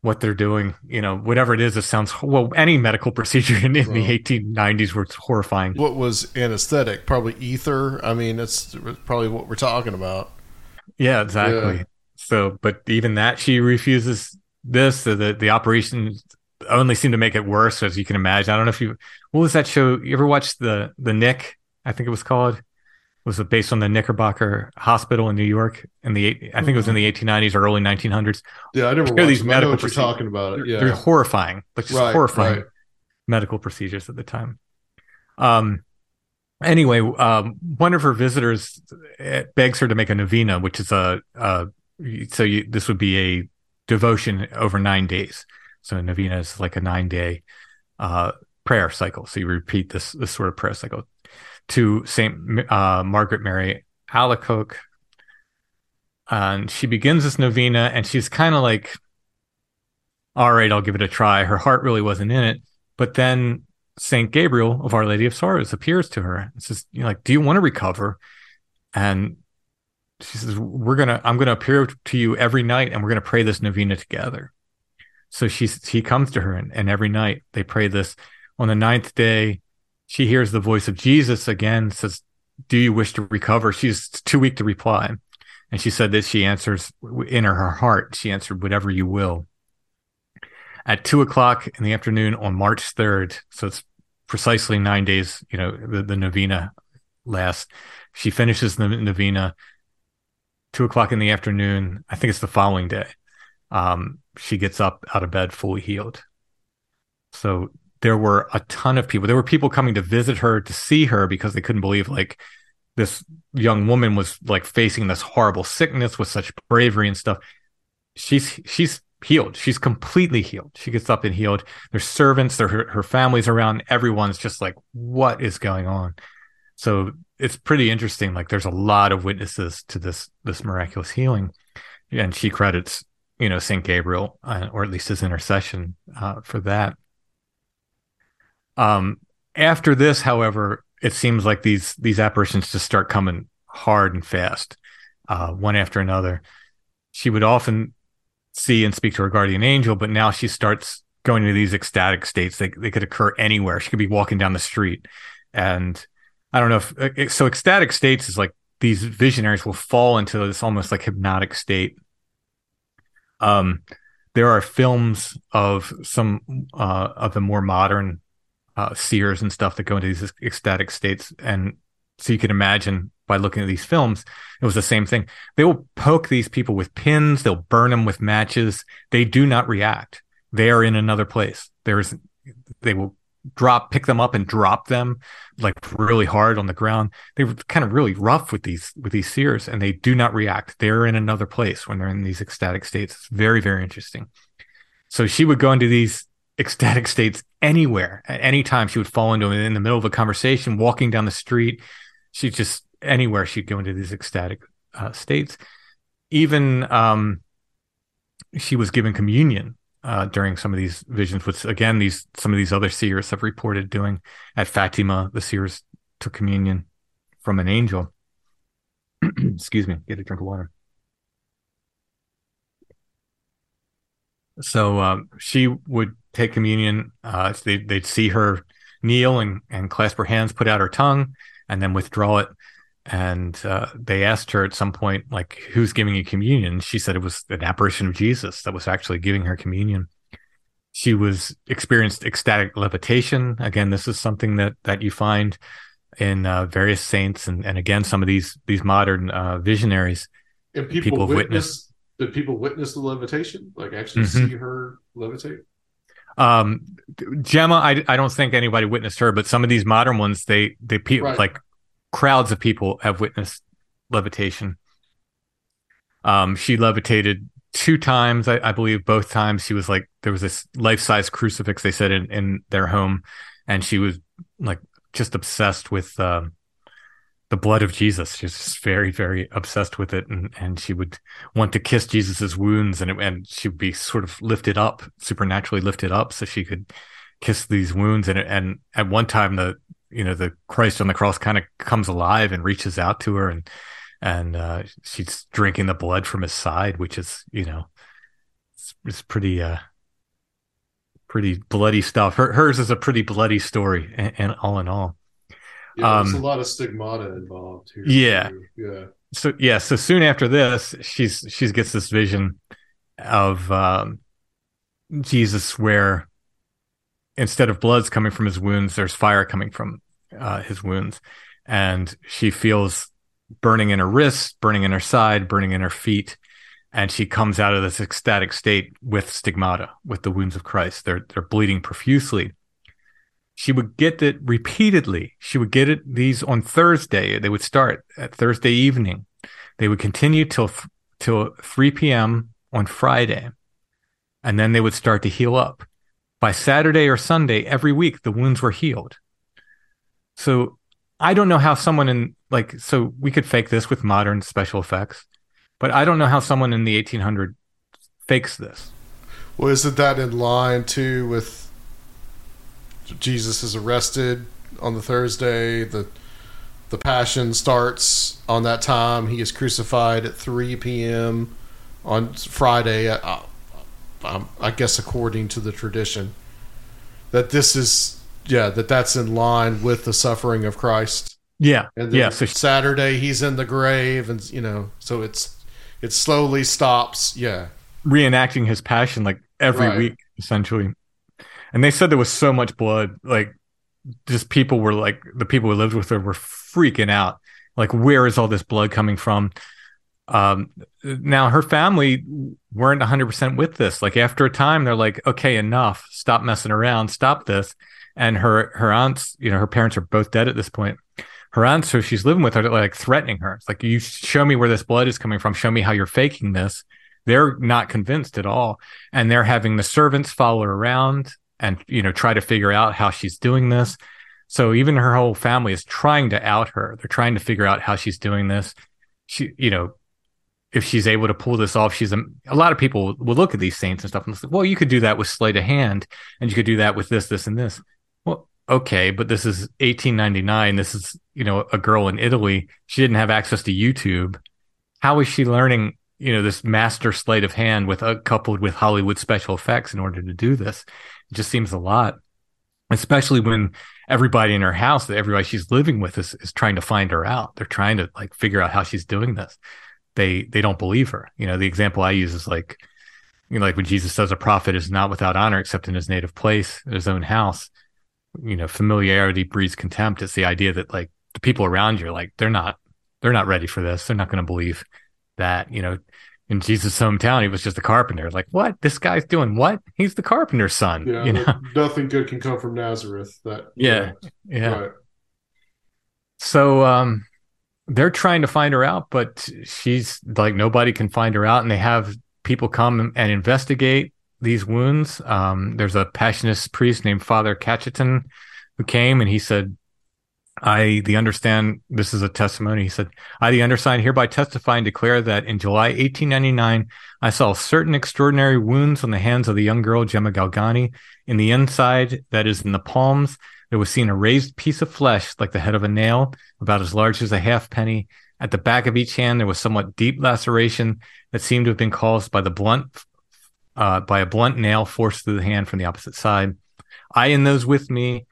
what they're doing, whatever it is. It sounds, well, any medical procedure in the 1890s was horrifying. What was anesthetic? Probably ether. I mean, that's probably what we're talking about. Yeah, exactly. Yeah. So, but even that, she refuses this. So the operation only seemed to make it worse, as you can imagine. I don't know if what was that show? You ever watched the Nick? I think it was called. Was it based on the Knickerbocker Hospital in New York? I think it was in the 1890s or early 1900s. Yeah, I never watched these medical procedures. You're talking about it. Yeah. They're horrifying, horrifying medical procedures at the time. Anyway, one of her visitors begs her to make a novena, which is this would be a devotion over 9 days. So a novena is like a 9-day prayer cycle. So you repeat this sort of prayer cycle. To St. Margaret Mary Alacoque. And she begins this novena, and she's kind of like, all right, I'll give it a try. Her heart really wasn't in it. But then St. Gabriel of Our Lady of Sorrows appears to her and says, do you want to recover? And she says, I'm going to appear to you every night, and we're going to pray this novena together. So he comes to her, and every night they pray this. On the 9th day, she hears the voice of Jesus again, says, do you wish to recover? She's too weak to reply. And she said that she answers in her heart. She answered, whatever you will. At 2:00 in the afternoon on March 3rd, so it's precisely 9 days, the novena lasts. She finishes the novena 2:00 in the afternoon. I think it's the following day. She gets up out of bed fully healed. So there were a ton of people. There were people coming to visit her, to see her, because they couldn't believe this young woman was facing this horrible sickness with such bravery and stuff. She's healed. She's completely healed. She gets up and healed. There's servants, her family's around. Everyone's just like, what is going on? So it's pretty interesting. There's a lot of witnesses to this miraculous healing. And she credits, St. Gabriel, or at least his intercession for that. After this, however, it seems like these apparitions just start coming hard and fast, one after another. She would often see and speak to her guardian angel, but now she starts going into these ecstatic states. They could occur anywhere. She could be walking down the street. And I don't know if... So ecstatic states is like these visionaries will fall into this almost hypnotic state. There are films of some of the more modern seers and stuff that go into these ecstatic states, and so you can imagine by looking at these films, it was the same thing. They will poke these people with pins, they'll burn them with matches. They do not react. They are in another place. They will pick them up and drop them really hard on the ground. They were kind of really rough with these seers, and they do not react. They're in another place when they're in these ecstatic states. It's very, very interesting. So she would go into these ecstatic states anywhere, at any time. She would fall into it in the middle of a conversation, walking down the street. Anywhere she'd go into these ecstatic states. Even she was given communion during some of these visions, which again, some of these other seers have reported doing. At Fatima, the seers took communion from an angel. Excuse me, get a drink of water. So she would take communion. They'd see her kneel and clasp her hands, put out her tongue, and then withdraw it. And they asked her at some point, who's giving you communion? She said it was an apparition of Jesus that was actually giving her communion. She was experienced ecstatic levitation. Again, this is something that you find in various saints, and again, some of these modern visionaries. And people witness. Did people witness the levitation? Like actually see her levitate? Gemma, I don't think anybody witnessed her, but some of these modern ones, like crowds of people have witnessed levitation. She levitated 2 times, I believe. Both times she was like, there was this life-size crucifix, they said, in their home, and she was like just obsessed with the blood of Jesus. She's just very, very obsessed with it, and she would want to kiss Jesus's wounds, and she would be sort of lifted up, supernaturally lifted up, so she could kiss these wounds. And at one time, the Christ on the cross kind of comes alive and reaches out to her, and she's drinking the blood from his side, which is, it's pretty bloody stuff. Hers is a pretty bloody story, and all in all. Yeah, there's a lot of stigmata involved here. Yeah. Too. Yeah. So soon after this, she gets this vision of Jesus where instead of blood's coming from his wounds, there's fire coming from his wounds. And she feels burning in her wrists, burning in her side, burning in her feet, and she comes out of this ecstatic state with stigmata, with the wounds of Christ. They're bleeding profusely. She would get it repeatedly. She would get it these on Thursday. They would start at Thursday evening. They would continue till 3 p.m. on Friday, and then they would start to heal up. By Saturday or Sunday every week, the wounds were healed. So I don't know how someone so we could fake this with modern special effects, but I don't know how someone in the 1800s fakes this. Well, isn't that in line too with Jesus is arrested on the Thursday, the passion starts on that time, he is crucified at 3 p.m. on Friday, I guess according to the tradition, that this is, that's in line with the suffering of Christ. Yeah. And then Saturday he's in the grave, and so it slowly stops, reenacting his passion like every week essentially. And they said there was so much blood, like just people were like, the people who lived with her were freaking out. Like, where is all this blood coming from? Now her family weren't 100% with this. Like after a time, they're like, okay, enough, stop messing around, stop this. And her aunts, her parents are both dead at this point. Her aunts, who she's living with, are like threatening her. It's like, you show me where this blood is coming from. Show me how you're faking this. They're not convinced at all. And they're having the servants follow her around and try to figure out how she's doing this. So even her whole family is trying to out her. They're trying to figure out how she's doing this. She, if she's able to pull this off, she's a lot of people will look at these saints and stuff and say, well, you could do that with sleight of hand, and you could do that with this, this, and this. Well, okay, but this is 1899. This is, a girl in Italy. She didn't have access to YouTube. How is she learning, this master sleight of hand coupled with Hollywood special effects in order to do this? It just seems a lot, especially when everybody in her house, everybody she's living with is trying to find her out. They're trying to like figure out how she's doing this. They don't believe her. The example I use is like, like when Jesus says a prophet is not without honor except in his native place, his own house. Familiarity breeds contempt. It's the idea that like the people around you are like, they're not ready for this. They're not going to believe that. In Jesus' hometown, he was just a carpenter. Like, what? This guy's doing what? He's the carpenter's son. Yeah, nothing good can come from Nazareth. Right. So they're trying to find her out, but she's like, nobody can find her out. And they have people come and investigate these wounds. There's a Passionist priest named Father Cachetan who came, and he said, this is a testimony. He said, I, the undersigned, hereby testify and declare that in July 1899, I saw certain extraordinary wounds on the hands of the young girl, Gemma Galgani. In the inside, that is in the palms, there was seen a raised piece of flesh like the head of a nail, about as large as a halfpenny. At the back of each hand, there was somewhat deep laceration that seemed to have been caused by a blunt nail forced through the hand from the opposite side. I and those with me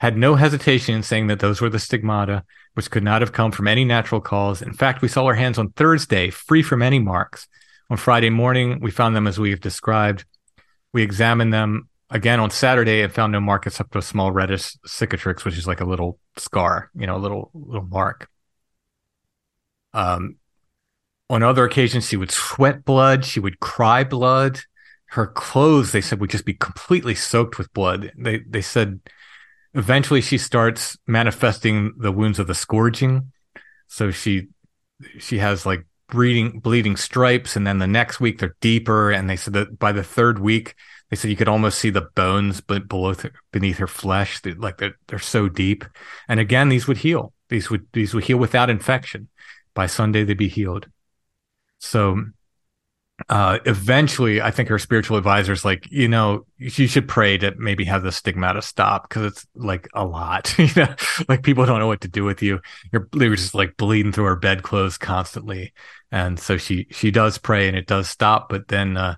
had no hesitation in saying that those were the stigmata, which could not have come from any natural cause. In fact, we saw her hands on Thursday, free from any marks. On Friday morning, we found them as we have described. We examined them Again, on Saturday, I found no mark except a small reddish cicatrix, which is like a little scar, you know, a little mark. On other occasions, she would sweat blood. She would cry blood. Her clothes, they said, would just be completely soaked with blood. They said eventually she starts manifesting the wounds of the scourging. So she has like bleeding stripes. And then the next week, they're deeper. And they said that by the third week, they said you could almost see the bones beneath her flesh. They're so deep. And again, these would heal. These would heal without infection. By Sunday, they'd be healed. So eventually, I think her spiritual advisor's like, you know, you should pray to maybe have the stigmata stop, because it's like a lot, you know, like people don't know what to do with you. They were just like bleeding through her bedclothes constantly. And so she does pray and it does stop. But then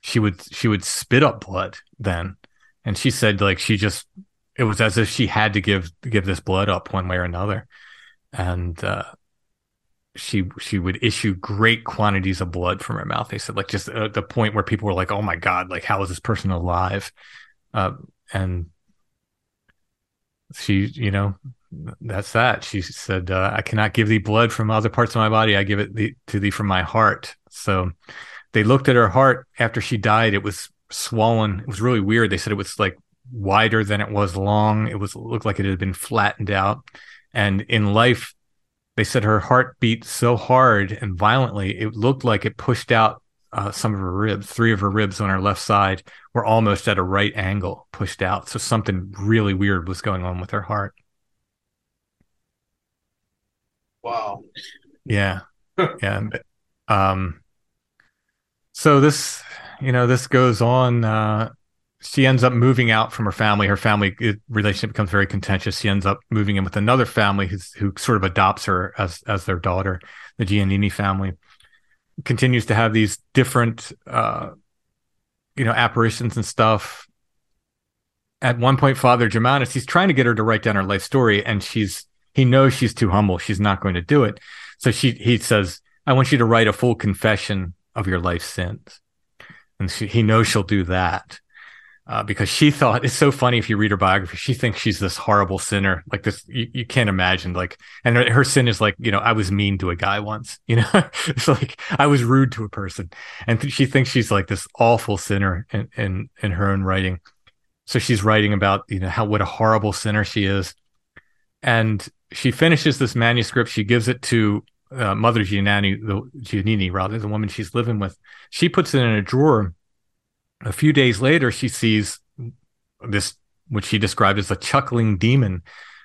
she would spit up blood then. And she said like it was as if she had to give this blood up one way or another. And she would issue great quantities of blood from her mouth. They said, like, just at the point where people were like, oh my God, like, how is this person alive? And she, you know, that's that. She said, I cannot give thee blood from other parts of my body. I give it to thee from my heart. So they looked at her heart after she died. It was swollen. It was really weird. They said it was like wider than it was long. It looked like it had been flattened out. And in life, they said her heart beat so hard and violently, it looked like it pushed out some of her ribs. Three of her ribs on her left side were almost at a right angle, pushed out. So something really weird was going on with her heart. Wow. Yeah. Yeah. So this, you know, this goes on. She ends up moving out from her family. Her family relationship becomes very contentious. She ends up moving in with another family who sort of adopts her as their daughter. The Giannini family continues to have these different, you know, apparitions and stuff. At one point, Father Germanus, he's trying to get her to write down her life story, and he knows she's too humble. She's not going to do it. So he says, I want you to write a full confession of your life's sins. And he knows she'll do that. Because she thought, it's so funny if you read her biography, she thinks she's this horrible sinner, like this, you can't imagine, like, and her sin is like, you know, I was mean to a guy once, you know, it's like, I was rude to a person. And she thinks she's like this awful sinner in her own writing. So she's writing about, you know, what a horrible sinner she is. And she finishes this manuscript. She gives it to Mother Giannini, the woman she's living with. She puts it in a drawer. A few days later, she sees this, which she described as a chuckling demon,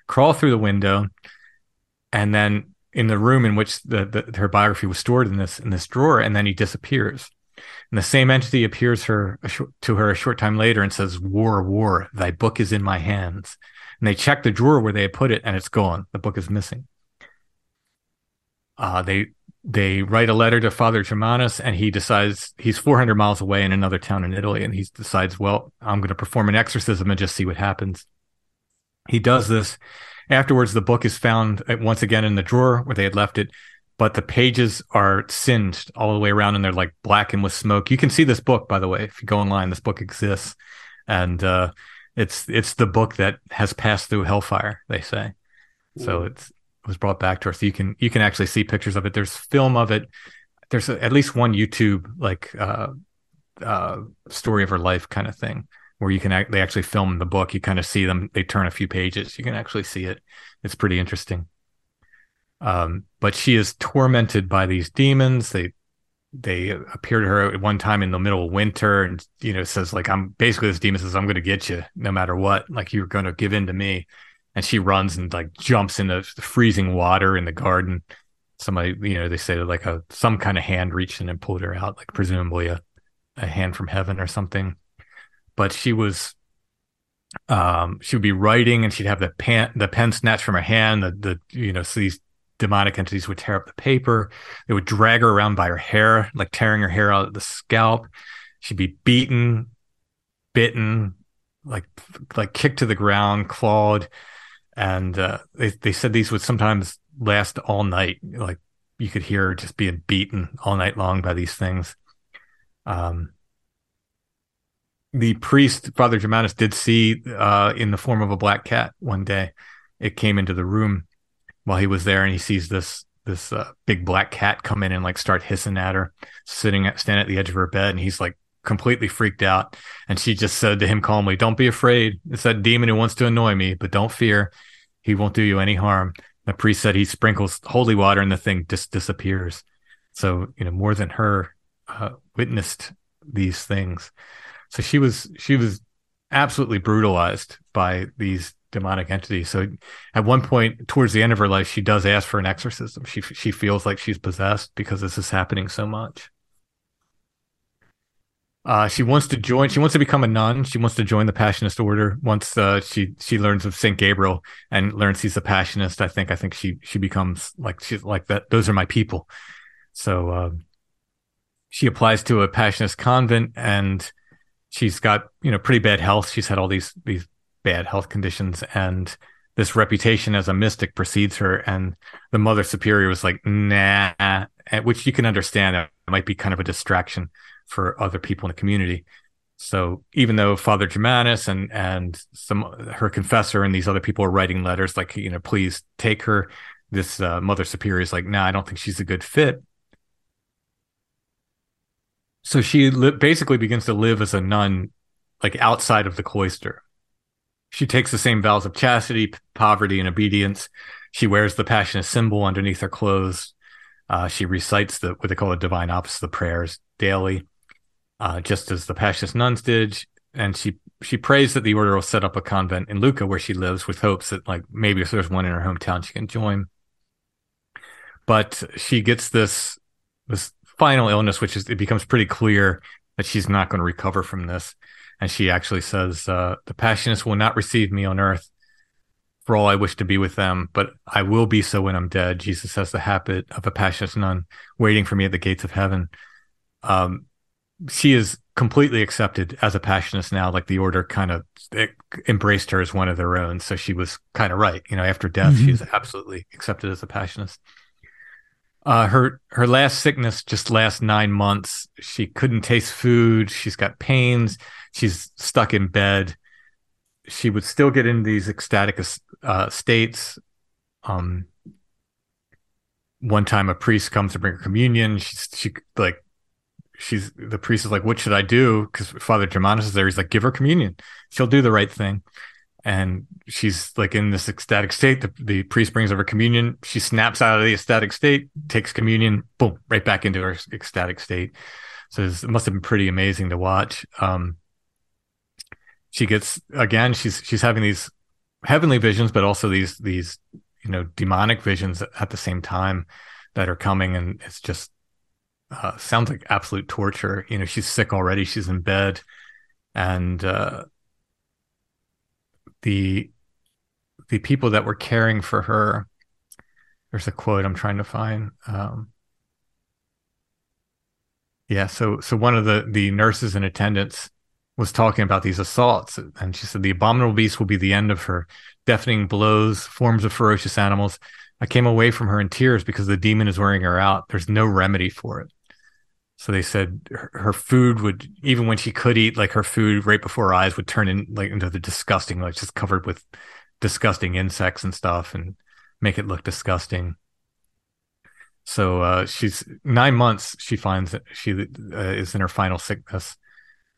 crawl through the window, and then in the room in which her biography was stored in this drawer, and then he disappears. And the same entity appears to her a short time later and says, "War, war, thy book is in my hands." And they check the drawer where they had put it, and it's gone. The book is missing. They write a letter to Father Germanus, and he decides he's 400 miles away in another town in Italy. And he decides, well, I'm going to perform an exorcism and just see what happens. He does this. Afterwards, the book is found once again in the drawer where they had left it, but the pages are singed all the way around and they're like blackened with smoke. You can see this book, by the way, if you go online, this book exists. And it's the book that has passed through hellfire, they say. Mm. So was brought back to her, so you can actually see pictures of it. There's film of it. There's at least one YouTube like story of her life kind of thing where they actually film the book. You kind of see them. They turn a few pages. You can actually see it. It's pretty interesting. But she is tormented by these demons. They appear to her at one time in the middle of winter, and you know says like, I'm basically this demon says I'm going to get you no matter what. Like you're going to give in to me. And she runs and like jumps into the freezing water in the garden. Somebody, you know, they say like some kind of hand reached in and pulled her out, like presumably a hand from heaven or something. But she would be writing and she'd have the pen snatched from her hand. So these demonic entities would tear up the paper. They would drag her around by her hair, like tearing her hair out of the scalp. She'd be beaten, bitten, like kicked to the ground, clawed. And they said these would sometimes last all night. Like you could hear her just being beaten all night long by these things. the priest, Father Germanus, did see in the form of a black cat one day. It came into the room while he was there, and he sees this big black cat come in and like start hissing at her, standing at the edge of her bed, and he's like completely freaked out. And she just said to him calmly, "Don't be afraid. It's that demon who wants to annoy me, but don't fear. He won't do you any harm." The priest said he sprinkles holy water and the thing just disappears. So, you know, more than her witnessed these things. So she was absolutely brutalized by these demonic entities. So at one point towards the end of her life, she does ask for an exorcism. She feels like she's possessed because this is happening so much. She wants to become a nun. She wants to join the Passionist order. Once she learns of Saint Gabriel and learns he's a Passionist, I think she becomes like, she's like, that, those are my people. So she applies to a Passionist convent, and she's got, you know, pretty bad health. She's had all these bad health conditions, and this reputation as a mystic precedes her. And the Mother Superior was like, nah, which you can understand. It might be kind of a distraction for other people in the community. So even though Father Germanus and her confessor and these other people are writing letters like, you know, please take her, this Mother Superior is like, nah, I don't think she's a good fit. So she basically begins to live as a nun, like outside of the cloister. She takes the same vows of chastity, poverty, and obedience. She wears the Passionist symbol underneath her clothes. She recites what they call the divine office, the prayers, daily, just as the Passionist nuns did. And she prays that the order will set up a convent in Lucca where she lives, with hopes that, like, maybe if there's one in her hometown, she can join. But she gets this final illness, which is, it becomes pretty clear that she's not going to recover from this. And she actually says, the Passionists will not receive me on earth, for all I wish to be with them, but I will be so when I'm dead. Jesus has the habit of a Passionist nun waiting for me at the gates of heaven. She is completely accepted as a Passionist now, like the order kind of embraced her as one of their own. So she was kind of right, you know, after death, mm-hmm. She's absolutely accepted as a Passionist. Her last sickness just lasts 9 months. She couldn't taste food. She's got pains. She's stuck in bed. She would still get into these ecstatic states. One time, a priest comes to bring her communion. The priest is like, "What should I do?" Because Father Germanus is there. He's like, "Give her communion. She'll do the right thing." And she's like in this ecstatic state. The priest brings over communion. She snaps out of the ecstatic state, takes communion, boom, right back into her ecstatic state. So it must have been pretty amazing to watch. She gets, again, she's having these heavenly visions, but also these, you know, demonic visions at the same time that are coming. And it's just sounds like absolute torture. You know, she's sick already. She's in bed, and the people that were caring for her, there's a quote I'm trying to find. So one of the nurses in attendance was talking about these assaults, and she said, "The abominable beast will be the end of her. Deafening blows, forms of ferocious animals. I came away from her in tears because the demon is wearing her out. There's no remedy for it." So they said her food would, even when she could eat, like her food right before her eyes would turn into the disgusting, like just covered with disgusting insects and stuff, and make it look disgusting. So she's 9 months. She finds that she is in her final sickness,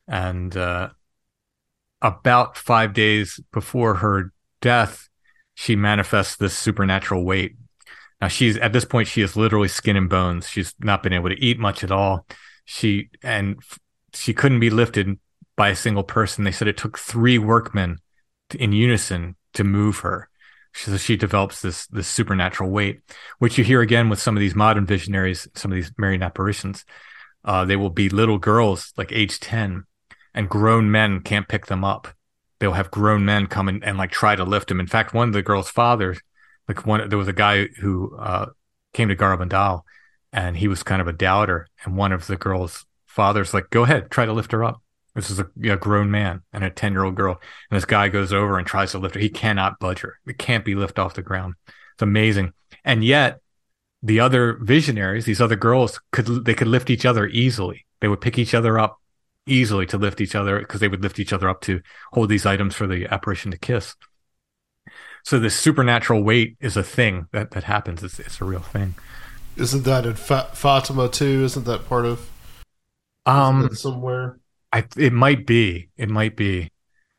and about 5 days before her death, she manifests this supernatural weight. Now, at this point, she is literally skin and bones. She's not been able to eat much at all. She couldn't be lifted by a single person. They said it took 3 workmen in unison to move her. So she develops this supernatural weight, which you hear again with some of these modern visionaries, some of these Marian apparitions. They will be little girls, like age 10, and grown men can't pick them up. They'll have grown men come in and like try to lift them. In fact, one of the girls' fathers, there was a guy who came to Garabandal, and he was kind of a doubter. And one of the girl's fathers, like, "Go ahead, try to lift her up." This is a grown man and a 10-year-old girl. And this guy goes over and tries to lift her. He cannot budge her. It can't be lifted off the ground. It's amazing. And yet the other visionaries, these other girls, could lift each other easily. They would pick each other up easily to lift each other, because they would lift each other up to hold these items for the apparition to kiss. So this supernatural weight is a thing that happens. It's a real thing. Isn't that in Fatima too? Isn't that part of somewhere? It might be.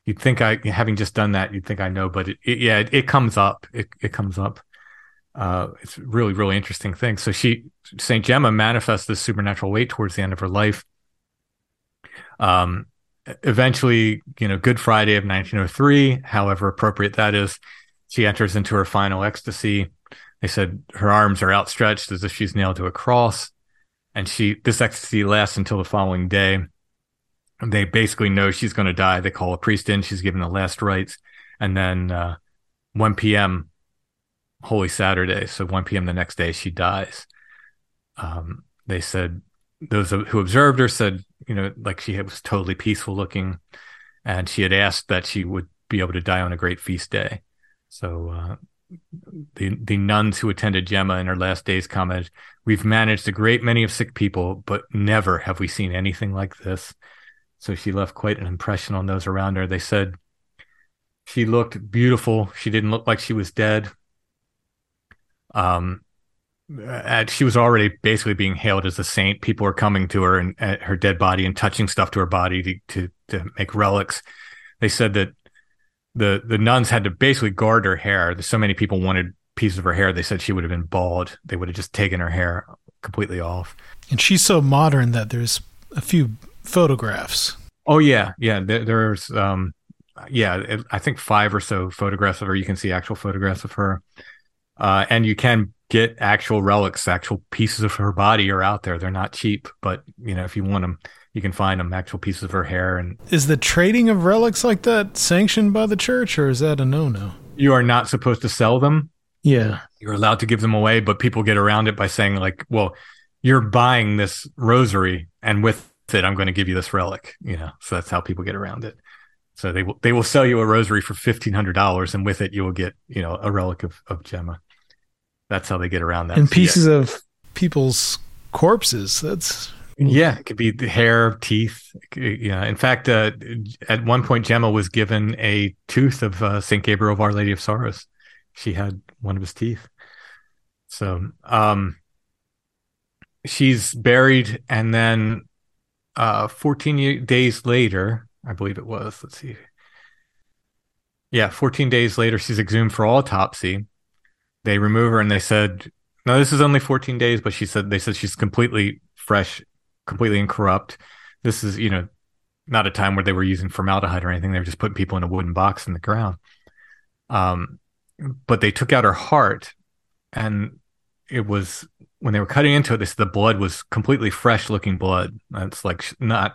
You'd think having just done that, you'd think I know, but it comes up. It comes up. It's really, really interesting thing. So St. Gemma manifests this supernatural weight towards the end of her life. Eventually, Good Friday of 1903, however appropriate that is, she enters into her final ecstasy. They said her arms are outstretched as if she's nailed to a cross. And this ecstasy lasts until the following day. And they basically know she's going to die. They call a priest in. She's given the last rites. And then 1 p.m., Holy Saturday, so 1 p.m. the next day, she dies. They said, those who observed her said, she was totally peaceful looking. And she had asked that she would be able to die on a great feast day. So the nuns who attended Gemma in her last days commented, "We've managed a great many of sick people, but never have we seen anything like this." So she left quite an impression on those around her. They said she looked beautiful. She didn't look like she was dead. She was already basically being hailed as a saint. People were coming to her and at her dead body and touching stuff to her body to make relics. They said that the nuns had to basically guard her hair. So many people wanted pieces of her hair. They said she would have been bald. They would have just taken her hair completely off. And she's so modern that there's a few photographs. Oh yeah, yeah. There's I think 5 or so photographs of her. You can see actual photographs of her. And you can get actual relics, actual pieces of her body are out there. They're not cheap, but if you want them, you can find them, actual pieces of her hair. And is the trading of relics like that sanctioned by the church, or is that a no-no? You are not supposed to sell them. Yeah. You're allowed to give them away, but people get around it by saying you're buying this rosary, and with it, I'm going to give you this relic, so that's how people get around it. So they will sell you a rosary for $1,500, and with it, you will get, a relic of Gemma. That's how they get around that. And pieces of people's corpses. It could be the hair, teeth. In fact, at one point, Gemma was given a tooth of Saint Gabriel of Our Lady of Sorrows. She had one of his teeth. So she's buried, and then 14 days later, I believe it was. Let's see. Yeah, 14 days later, she's exhumed for autopsy. They remove her and they said, no, this is only 14 days, but they said she's completely fresh, completely incorrupt. This is, not a time where they were using formaldehyde or anything. They were just putting people in a wooden box in the ground. But they took out her heart, and it was, when they were cutting into it, they said the blood was completely fresh looking blood. That's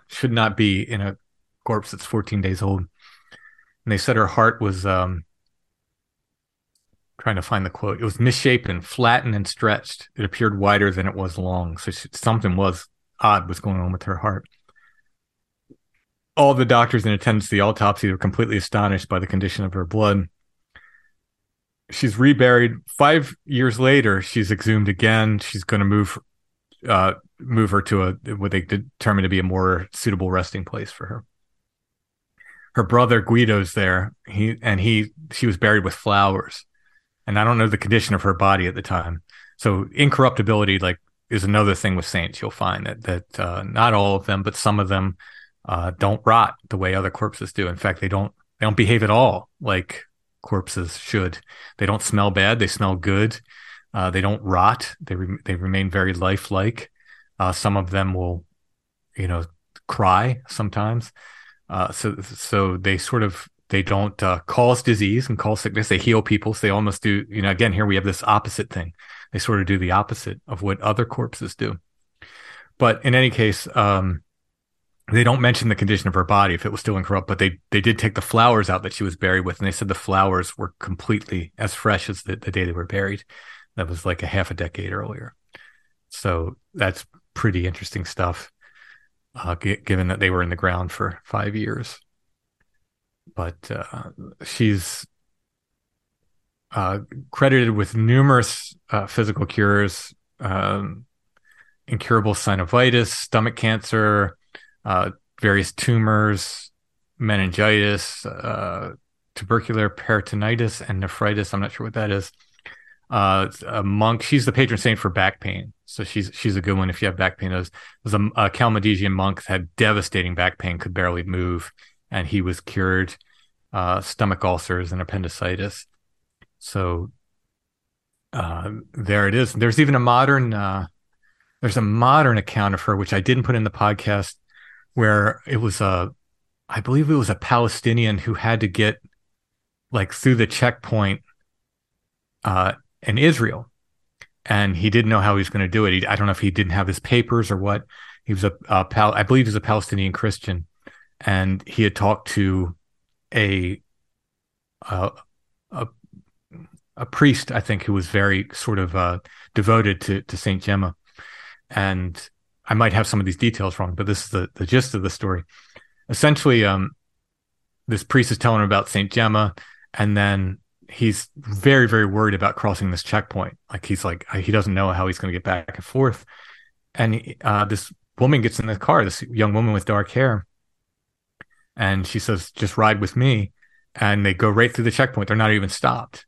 should not be in a corpse that's 14 days old. And they said her heart was, trying to find the quote. It was misshapen, flattened, and stretched. It appeared wider than it was long. So something was odd was going on with her heart. All the doctors in attendance to the autopsy were completely astonished by the condition of her blood. She's reburied. 5 years later, she's exhumed again. She's going to move her to what they determined to be a more suitable resting place for her. Her brother Guido's there. She was buried with flowers. And I don't know the condition of her body at the time. So incorruptibility, is another thing with saints. You'll find that not all of them, but some of them don't rot the way other corpses do. In fact, they don't behave at all like corpses should. They don't smell bad. They smell good. They don't rot. They remain very lifelike. Some of them will, cry sometimes. So they sort of. They don't cause disease and cause sickness. They heal people. So they almost do, again, here we have this opposite thing. They sort of do the opposite of what other corpses do. But in any case, they don't mention the condition of her body if it was still incorrupt, but they did take the flowers out that she was buried with, and they said the flowers were completely as fresh as the day they were buried. That was like a half a decade earlier. So that's pretty interesting stuff, given that they were in the ground for 5 years. But she's credited with numerous physical cures, incurable synovitis, stomach cancer, various tumors, meningitis, tubercular peritonitis, and nephritis. I'm not sure what that is. A monk. She's the patron saint for back pain, so she's a good one if you have back pain. There's a Calmedesian monk that had devastating back pain, could barely move, and he was cured. Stomach ulcers and appendicitis. So there it is. There's even a modern there's a modern account of her, which I didn't put in the podcast, where it was I believe it was a Palestinian who had to get like through the checkpoint in Israel, and he didn't know how he was going to do it. I don't know if he didn't have his papers or what. He was I believe he was a Palestinian Christian, and he had talked to a priest, I think, who was very sort of devoted to Saint Gemma. And I might have some of these details wrong, but this is the gist of the story. Essentially, this priest is telling her about Saint Gemma, and then he's very, very worried about crossing this checkpoint. Like, he's like, he doesn't know how he's going to get back and forth. And this woman gets in the car, this young woman with dark hair, and she says, "Just ride with me." And they go right through the checkpoint. They're not even stopped.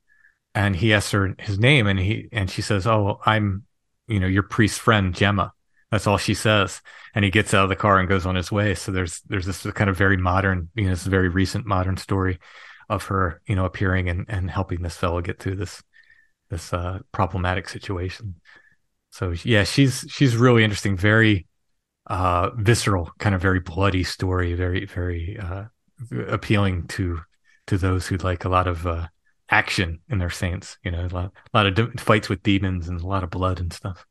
And he asks her his name, and she says, "Oh, well, I'm, your priest's friend, Gemma." That's all she says. And he gets out of the car and goes on his way. So there's this kind of very modern, this very recent modern story of her, appearing and helping this fellow get through this problematic situation. So yeah, she's really interesting, very visceral, kind of very bloody story, very, very appealing to those who like a lot of action in their saints, a lot of fights with demons and a lot of blood and stuff.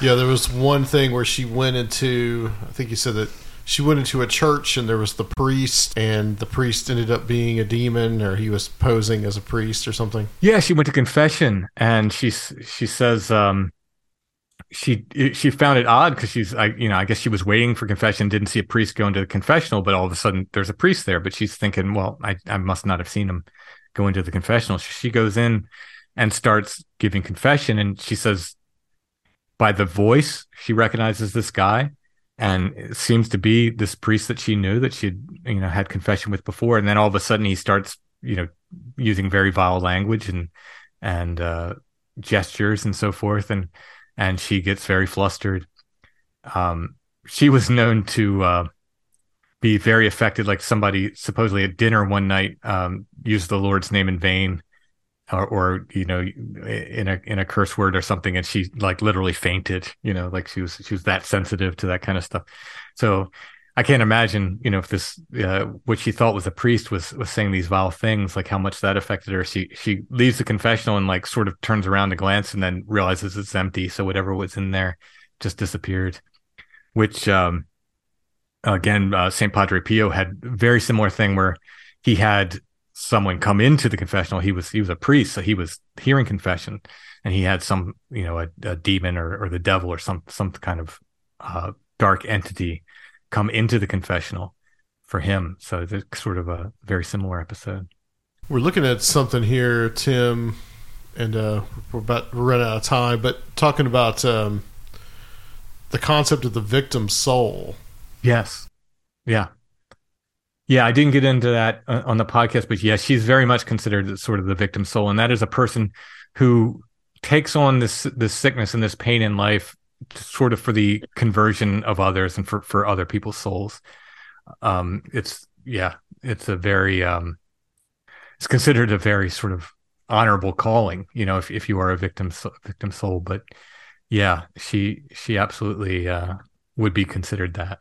Yeah, there was one thing where she went into, I think you said that she went into a church, and there was the priest, and the priest ended up being a demon, or he was posing as a priest or something. Yeah, she went to confession, and she says she found it odd because I guess she was waiting for confession, didn't see a priest go into the confessional, but all of a sudden there's a priest there. But she's thinking, well, I must not have seen him go into the confessional. She goes in and starts giving confession, and she says by the voice she recognizes this guy, and it seems to be this priest that she knew, that she'd had confession with before. And then all of a sudden he starts using very vile language and gestures and so forth, and she gets very flustered. She was known to be very affected, like somebody supposedly at dinner one night used the Lord's name in vain, or in a curse word or something, and she like literally fainted, like she was that sensitive to that kind of stuff. So I can't imagine, if this what she thought was a priest was saying these vile things, like how much that affected her. She leaves the confessional and like sort of turns around to glance, and then realizes it's empty, so whatever was in there just disappeared, which Saint Padre Pio had very similar thing, where he had someone come into the confessional. He was a priest, so he was hearing confession, and he had some a demon or the devil or some kind of dark entity come into the confessional for him. So it's sort of a very similar episode. We're looking at something here, Tim, and we're running out of time, but talking about the concept of the victim soul. Yes. Yeah, I didn't get into that on the podcast, but yeah, she's very much considered sort of the victim soul, and that is a person who takes on this sickness and this pain in life, sort of for the conversion of others and for other people's souls. It's a very it's considered a very sort of honorable calling, if you are a victim soul. But yeah, she absolutely would be considered that.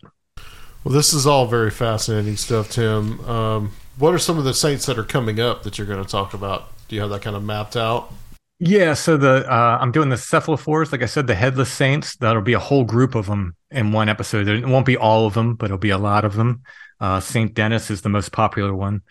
Well, this is all very fascinating stuff, Tim. What are some of the saints that are coming up that you're going to talk about? Do you have that kind of mapped out? Yeah, so I'm doing the cephalophores, like I said, the headless saints. That'll be a whole group of them in one episode. It won't be all of them, but it'll be a lot of them. St. Denis is the most popular one,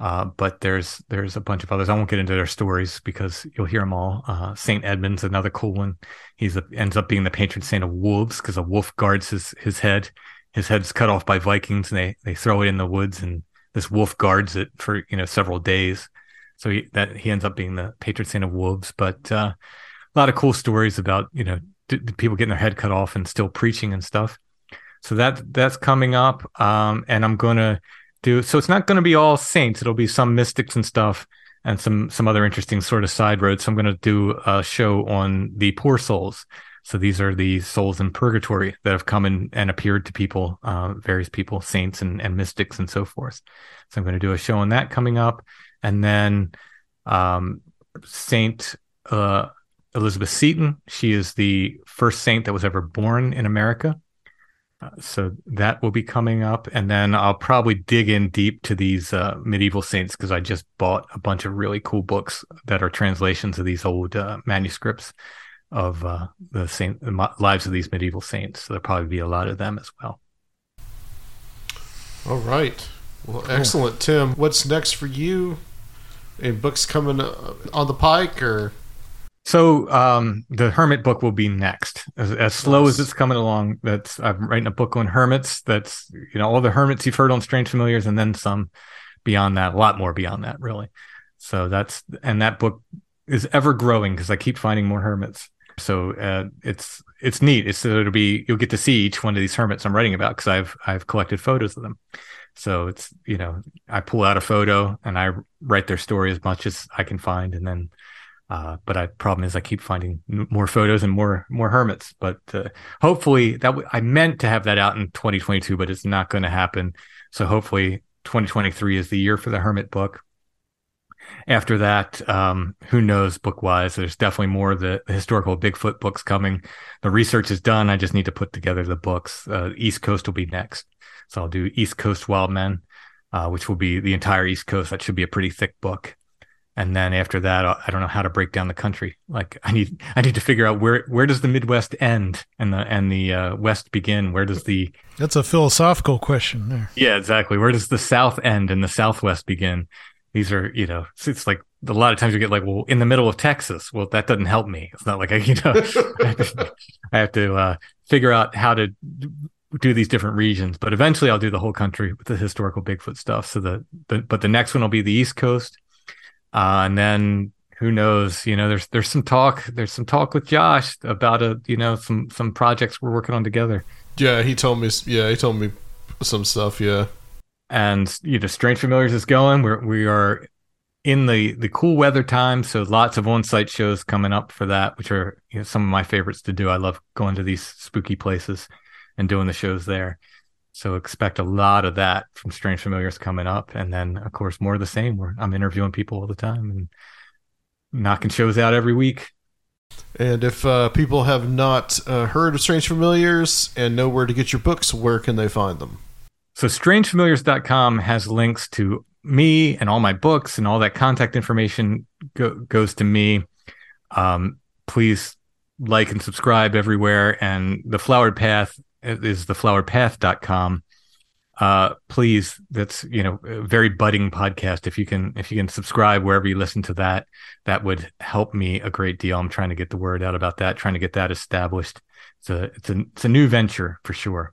but there's a bunch of others. I won't get into their stories because you'll hear them all. St. Edmund's another cool one. He ends up being the patron saint of wolves because a wolf guards his head. His head's cut off by Vikings, and they throw it in the woods, and this wolf guards it for several days. So he ends up being the patron saint of wolves. But a lot of cool stories about people getting their head cut off and still preaching and stuff. So that's coming up. And I'm going to do, so it's not going to be all saints. It'll be some mystics and stuff and some other interesting sort of side roads. So I'm going to do a show on the poor souls. So these are the souls in purgatory that have come in and appeared to people, various people, saints and mystics and so forth. So I'm going to do a show on that coming up. And then Saint Elizabeth Seton, she is the first saint that was ever born in America. So that will be coming up. And then I'll probably dig in deep to these medieval saints, because I just bought a bunch of really cool books that are translations of these old manuscripts of the lives of these medieval saints. So there'll probably be a lot of them as well. All right. Well, excellent, Tim. What's next for you? Any books coming on the pike, or? So the Hermit book will be next. As slow as it's coming along, I'm writing a book on hermits. That's, you know, all the hermits you've heard on Strange Familiars, and then some beyond that, a lot more beyond that, really. So that book is ever growing because I keep finding more hermits. So it's neat. You'll get to see each one of these hermits I'm writing about because I've collected photos of them. So it's, you know, I pull out a photo and I write their story as much as I can find, and then but the problem is I keep finding more photos and more hermits. But hopefully I meant to have that out in 2022, but it's not going to happen. So hopefully 2023 is the year for the Hermit book. After that, who knows book-wise? There's definitely more of the historical Bigfoot books coming. The research is done. I just need to put together the books. East Coast will be next. So I'll do East Coast Wild Men, which will be the entire East Coast. That should be a pretty thick book. And then after that, I don't know how to break down the country. Like I need to figure out where does the Midwest end and the West begin? Where does the... That's a philosophical question there. Yeah, exactly. Where does the South end and the Southwest begin? These are, you know, it's like a lot of times you get like, well, in the middle of Texas. Well, that doesn't help me. It's not like I have to figure out how to do these different regions. But eventually I'll do the whole country with the historical Bigfoot stuff. So but the next one will be the East Coast. And then who knows, you know, there's some talk with Josh about some projects we're working on together. Yeah. He told me some stuff. Yeah. And, you know, Strange Familiars is going. We are in the cool weather time, so lots of on-site shows coming up for that, which are, you know, some of my favorites to do. I love going to these spooky places and doing the shows there. So expect a lot of that from Strange Familiars coming up. And then, of course, more of the same, where I'm interviewing people all the time and knocking shows out every week. And if people have not heard of Strange Familiars and know where to get your books, where can they find them? So strangefamiliars.com has links to me and all my books, and all that contact information goes to me. Please like and subscribe everywhere. And The Flowered Path is thefloweredpath.com. Please, that's, you know, a very budding podcast. If you can subscribe wherever you listen to that, that would help me a great deal. I'm trying to get the word out about that, trying to get that established. It's a new venture for sure.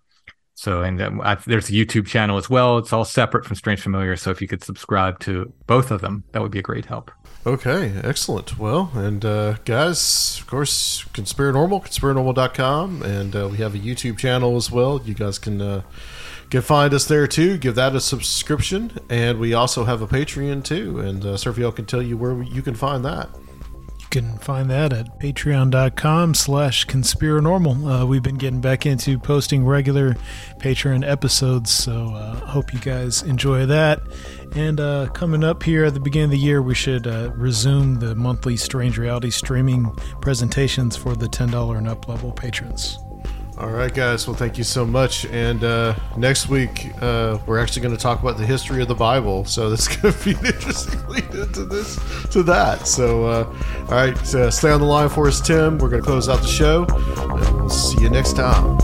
So, and there's a YouTube channel as well. It's all separate from Strange Familiars. So if you could subscribe to both of them, that would be a great help. Okay, excellent. Well, and guys, of course, Conspiranormal, conspiranormal.com. And we have a YouTube channel as well. You guys can find us there too. Give that a subscription. And we also have a Patreon too. And Sergio can tell you where you can find that. Can find that at patreon.com/conspiranormal. We've been getting back into posting regular Patreon episodes, so hope you guys enjoy that. And coming up here at the beginning of the year, we should resume the monthly Strange Reality streaming presentations for the $10 and up level patrons. All right, guys. Well, thank you so much. And next week, we're actually going to talk about the history of the Bible. So that's going to be interestingly to that. So, all right. So stay on the line for us, Tim. We're going to close out the show. And we'll see you next time.